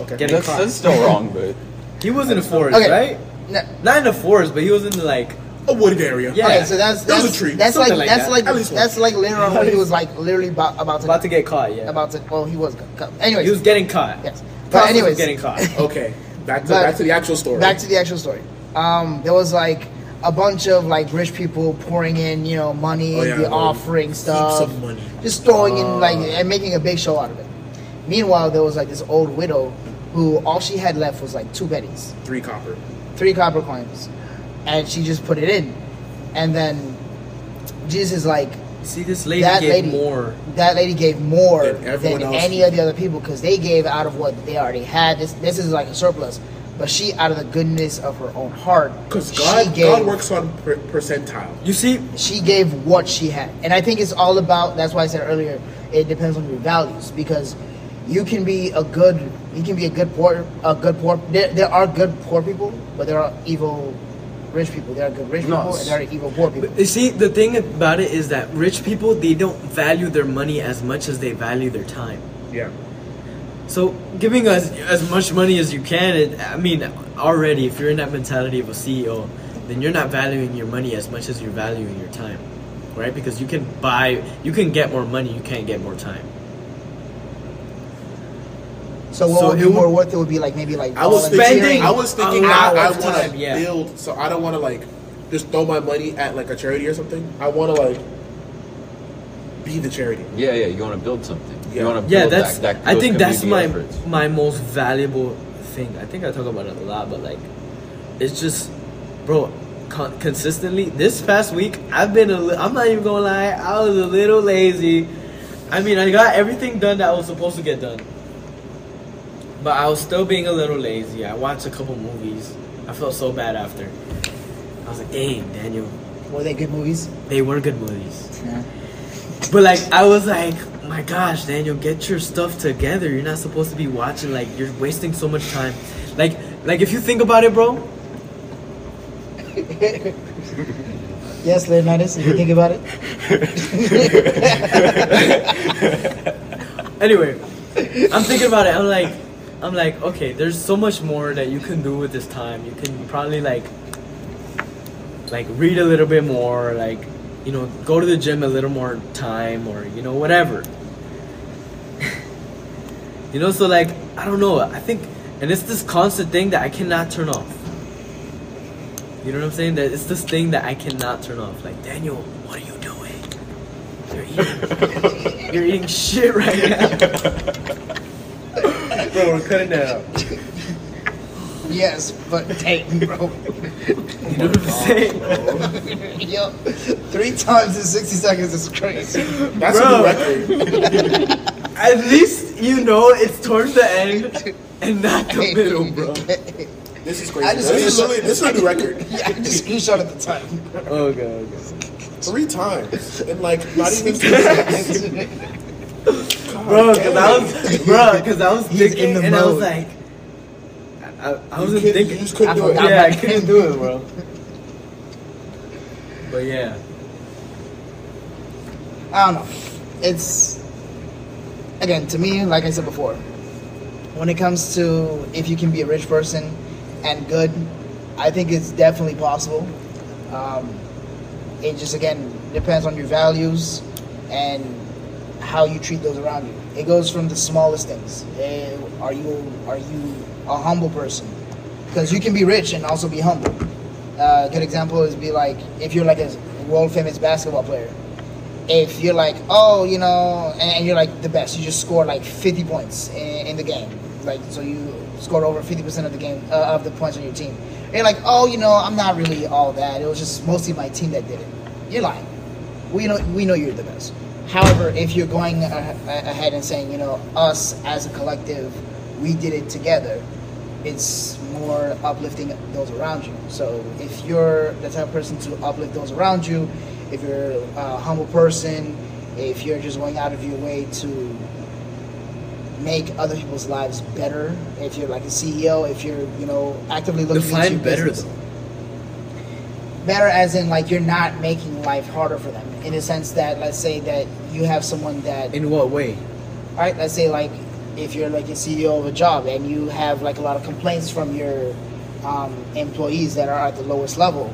Okay, Getting that's, that's still wrong, but he was in the forest, okay. right? No. Not in the forest, but he was in the, like a wooded area. Yeah, okay, so that's that's that's, a tree. that's like, like that's that. like that's, that's like later on when he was like literally about about to, about to get caught. Yeah, about to. Well, he was caught. Anyways, he was getting caught. Yes, but anyways, getting caught. Okay, back to but, back to the actual story. Back to the actual story. Um, there was like a bunch of like rich people pouring in, you know, money, oh, yeah, the offering stuff, heaps of money. just throwing uh, in like and making a big show out of it. Meanwhile, there was like this old widow who all she had left was like two betties, three copper, three copper coins. And she just put it in, and then Jesus is like, "See, this lady that gave lady, more. That lady gave more than, than any of the other people because they gave out of what they already had. This this is like a surplus, but she out of the goodness of her own heart because God gave, God works on per percentile. You see, she gave what she had, and I think it's all about. That's why I said earlier, it depends on your values because you can be a good, you can be a good poor, a good poor. There, there are good poor people, but there are evil. Rich people, they are good rich people, no. and they are evil poor people. But you see, the thing about it is that rich people, they don't value their money as much as they value their time. Yeah. So giving us as much money as you can, it, I mean, already, if you're in that mentality of a C E O, then you're not valuing your money as much as you're valuing your time, right? Because you can buy, you can get more money, you can't get more time. So what so would be more would, worth it would be like maybe like I was thinking I was thinking I, I want to yeah. build so I don't want to like just throw my money at like a charity or something. I want to like be the charity. Yeah, yeah. You want to build something. Yeah. You want to yeah, build that's, that. that I think that's my efforts. my most valuable thing. I think I talk about it a lot, but like it's just, bro, con consistently. This past week, I've been a. I'm not even gonna lie. I was a little lazy. I mean, I got everything done that I was supposed to get done. But I was still being a little lazy. I watched a couple movies. I felt so bad after. I was like, dang, Daniel. Were they good movies? They were good movies. Yeah. But like, I was like, my gosh, Daniel, get your stuff together. You're not supposed to be watching. Like, you're wasting so much time. Like, like if you think about it, bro. Yes, Leonidas, if you think about it. Anyway, I'm thinking about it. I'm like... I'm like, okay, there's so much more that you can do with this time. You can probably like, like read a little bit more, like, you know, go to the gym a little more time or, you know, whatever. You know, so like, I don't know. I think, and it's this constant thing that I cannot turn off. You know what I'm saying? That it's this thing that I cannot turn off. Like, Daniel, what are you doing? You're eating, you're eating shit right now. Bro, we're cutting that out. Yes, but dang, bro. You know what I'm saying? Yo, three times in sixty seconds is crazy. That's bro. a new record. At least you know it's towards the end and not the middle, bro. This is crazy. I just this, is literally, this is a new record. Yeah, I just screenshot at the time. Oh, God. Okay, okay. Three times. And, like, not even six seconds. Bro, cause I was, bro, cause I was thinking, and mode. I was like, I, I, I wasn't thinking. You just couldn't I, do it. I, yeah, I couldn't do it, bro. But yeah, I don't know. It's again to me, like I said before, when it comes to if you can be a rich person and good, I think it's definitely possible. Um, it just again depends on your values and how you treat those around you. It goes from the smallest things. Hey, are you are you a humble person? Because you can be rich and also be humble. Uh, a good example is be like if you're like a world famous basketball player. If you're like oh you know and, and you're like the best, you just scored like fifty points in, in the game. Like so you scored over fifty percent of the game uh, of the points on your team. And you're like oh you know I'm not really all that. It was just mostly my team that did it. You're lying. We know we know you're the best. However, if you're going ahead and saying, you know, us as a collective, we did it together, it's more uplifting those around you. So if you're the type of person to uplift those around you if you're a humble person, if you're just going out of your way to make other people's lives better, if you're like a C E O, if you're, you know, actively looking Define into your business. Better as in, like, you're not making life harder for them. In the sense that, let's say that you have someone that... In what way? All right, let's say, like, if you're, like, a C E O of a job and you have, like, a lot of complaints from your um, employees that are at the lowest level.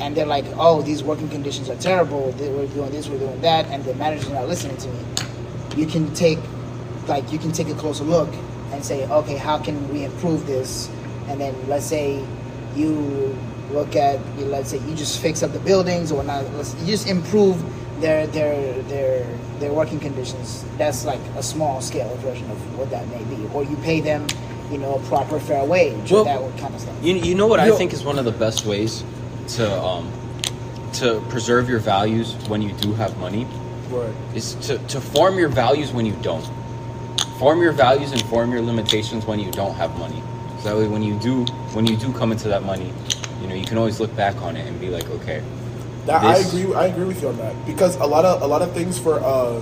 And they're like, oh, these working conditions are terrible. They were doing this, we're doing that. And the manager's not listening to me. You can take... like you can take a closer look and say, okay, how can we improve this? And then let's say you look at, let's say you just fix up the buildings or not, let's, you just improve their their their their working conditions. That's like a small scale version of what that may be. Or you pay them, you know, a proper fair wage, well, that kind of stuff. You you know what you I know. think is one of the best ways to um to preserve your values when you do have money, right, is to to form your values when you don't. Form your values and form your limitations when you don't have money. So that way, when you do, when you do come into that money, you know, you can always look back on it and be like, okay. That I agree. I agree with you on that, because a lot of a lot of things for, uh,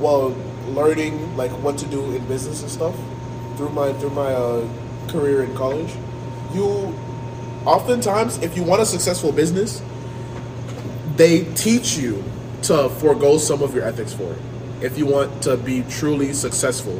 well, learning like what to do in business and stuff through my through my uh, career in college. You, oftentimes, if you want a successful business, they teach you to forego some of your ethics for it. If you want to be truly successful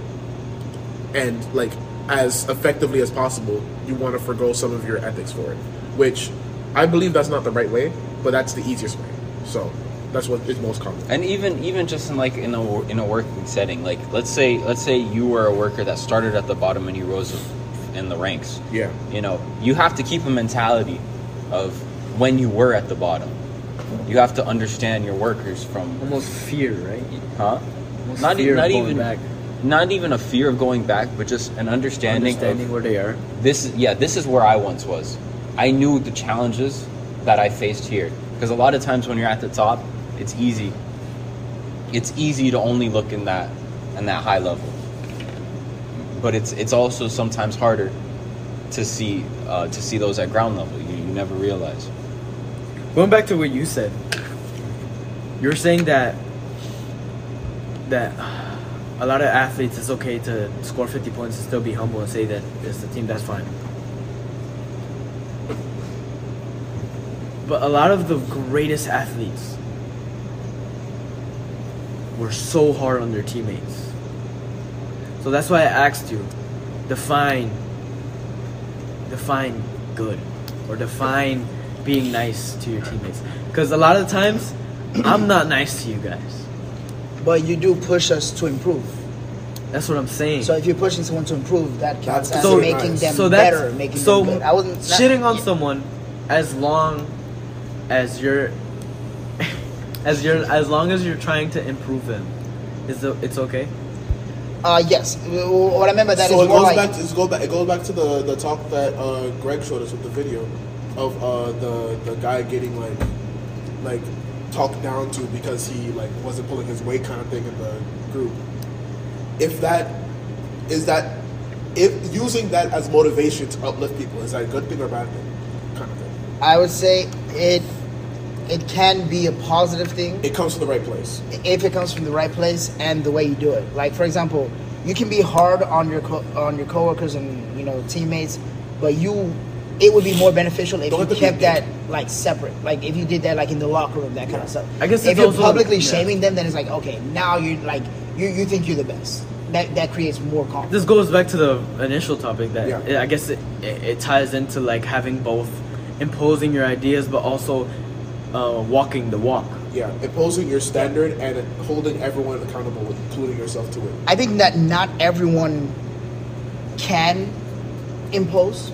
and like as effectively as possible, you want to forego some of your ethics for it, which I believe that's not the right way, but that's the easiest way. So that's what is most common. And even even just in like in a in a working setting, like let's say let's say you were a worker that started at the bottom and you rose in the ranks. Yeah. You know, you have to keep a mentality of when you were at the bottom. You have to understand your workers from almost fear, right? Huh? Almost not fear e- not of going even back. Not even a fear of going back, but just an understanding, understanding of where they are. This is yeah, this is where I once was. I knew the challenges that I faced here, because a lot of times when you're at the top, it's easy. It's easy to only look in that in that high level, but it's it's also sometimes harder to see uh, to see those at ground level. You, you never realize. Going back to what you said, you're saying that that a lot of athletes, it's okay to score fifty points and still be humble and say that it's the team, that's fine. But a lot of the greatest athletes were so hard on their teammates. So that's why I asked you, define, define good, or define being nice to your teammates, because a lot of times I'm not nice to you guys, but you do push us to improve. That's what I'm saying. So if you're pushing someone to improve, that counts as so, making them so better, making so them good. I wasn't not, shitting on yeah. someone as long as you're as you're as long as you're trying to improve them. Is the, it's okay? Uh yes. What I meant by that so is it more goes like back to, it, goes back, it goes back to the the talk that uh, Greg showed us with the video. Of uh, the the guy getting like like talked down to because he like wasn't pulling his weight kind of thing in the group. If that is that, if using that as motivation to uplift people, is that a good thing or bad thing? Kind of thing. I would say it it can be a positive thing. It comes from the right place. If it comes from the right place and the way you do it. Like for example, you can be hard on your co- on your coworkers and you know teammates, but you. It would be more beneficial if Don't you kept that like separate. Like if you did that like in the locker room, that kind yeah. of stuff. I guess if you're publicly like, yeah. shaming them, then it's like okay, now you're like you you think you're the best. That that creates more conflict. This goes back to the initial topic that yeah. it, I guess it, it it ties into like having both imposing your ideas, but also uh, walking the walk. Yeah, imposing your standard and holding everyone accountable, including yourself to it. I think that not everyone can impose.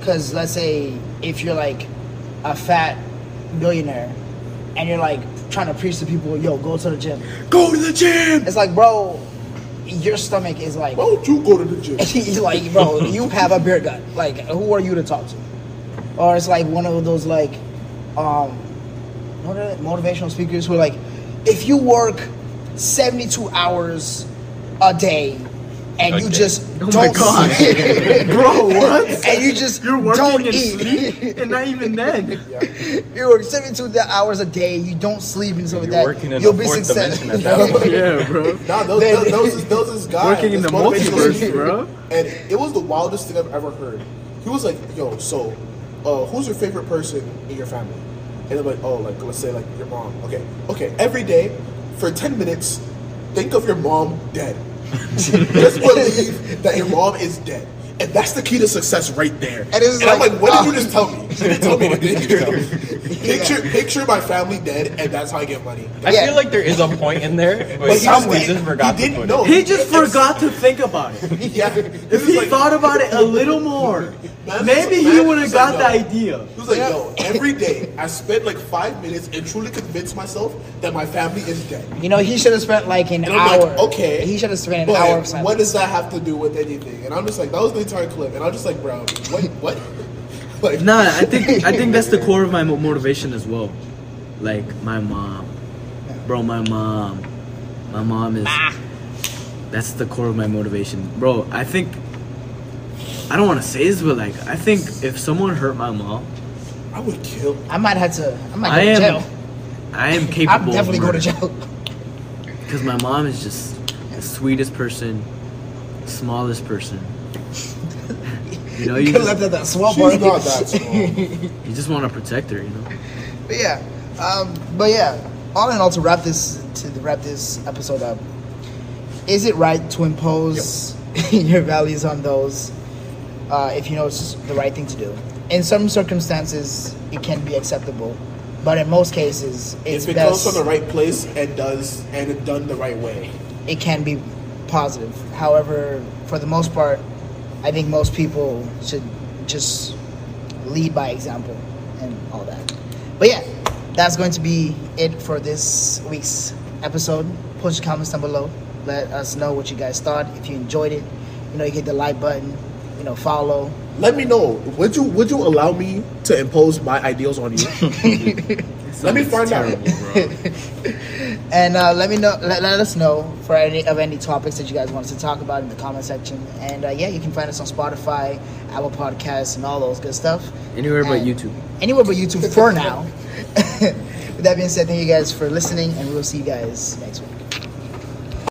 Because let's say if you're like a fat billionaire and you're like trying to preach to people, yo, go to the gym. Go to the gym! It's like, bro, your stomach is like... Why don't you go to the gym? He's like, bro, you have a beer gut. Like, who are you to talk to? Or it's like one of those like um, what are they, motivational speakers who are like, if you work seventy-two hours a day, and okay. you just oh don't eat. Bro, what? And you just You're working don't and eat. Sleep? And not even then. Yeah. You work seventy-two hours a day, you don't sleep and stuff like that. You're working in You'll the be fourth dimension at that point. Yeah, bro. Nah, those, those, those, is, those is guys. Working in the multiverse, bro. And it was the wildest thing I've ever heard. He was like, yo, so, uh, who's your favorite person in your family? And they're like, oh, like, let's say, like, your mom. Okay, okay, every day, for ten minutes, think of your mom dead. Just believe that your mom is dead. And that's the key to success right there. And, and like, I'm like, what did you just tell me? Tell me what did you tell me? Picture, yeah. picture my family dead, and that's how I get money. I yeah. feel like there is a point in there, but Tom just, just forgot to put it. He just it's, forgot to think about it. Yeah. If he like, thought about it a little more, maybe he would have got like, the idea. He was like, yeah. yo, every day, I spent like five minutes and truly convinced myself that my family is dead. You know, he should have spent like an and I'm hour. Like, okay. He should have spent an hour of silence. What does that have to do with anything? And I'm just like, that was the entire clip, and I'm just like, bro, what, what? Like, nah, I think I think that's the core of my motivation as well. Like my mom, bro, my mom, my mom is. That's the core of my motivation, bro. I think. I don't want to say this, but like, I think if someone hurt my mom, I would kill. I might have to. I might go I am, to jail. I am capable. I definitely of go to jail. Because my mom is just the sweetest person, smallest person. You know, you just, that, that small part not that small. You just want to protect her, you know. But yeah, um, but yeah. All in all, to wrap this to wrap this episode up, is it right to impose yep. your values on those uh, if you know it's the right thing to do? In some circumstances, it can be acceptable, but in most cases, it's if it best comes from the right place and does and it's done the right way, it can be positive. However, for the most part, I think most people should just lead by example and all that. But yeah, that's going to be it for this week's episode. Post your comments down below. Let us know what you guys thought. If you enjoyed it, you know, you hit the like button, you know, follow. Let me know. Would you would you allow me to impose my ideals on you? Let me find terrible, out. Bro. And uh, let me know. Let, let us know for any of any topics that you guys want us to talk about in the comment section. And uh, yeah, you can find us on Spotify, Apple Podcasts, and all those good stuff. Anywhere and but YouTube. Anywhere but YouTube for now. With that being said, thank you guys for listening, and we'll see you guys next week.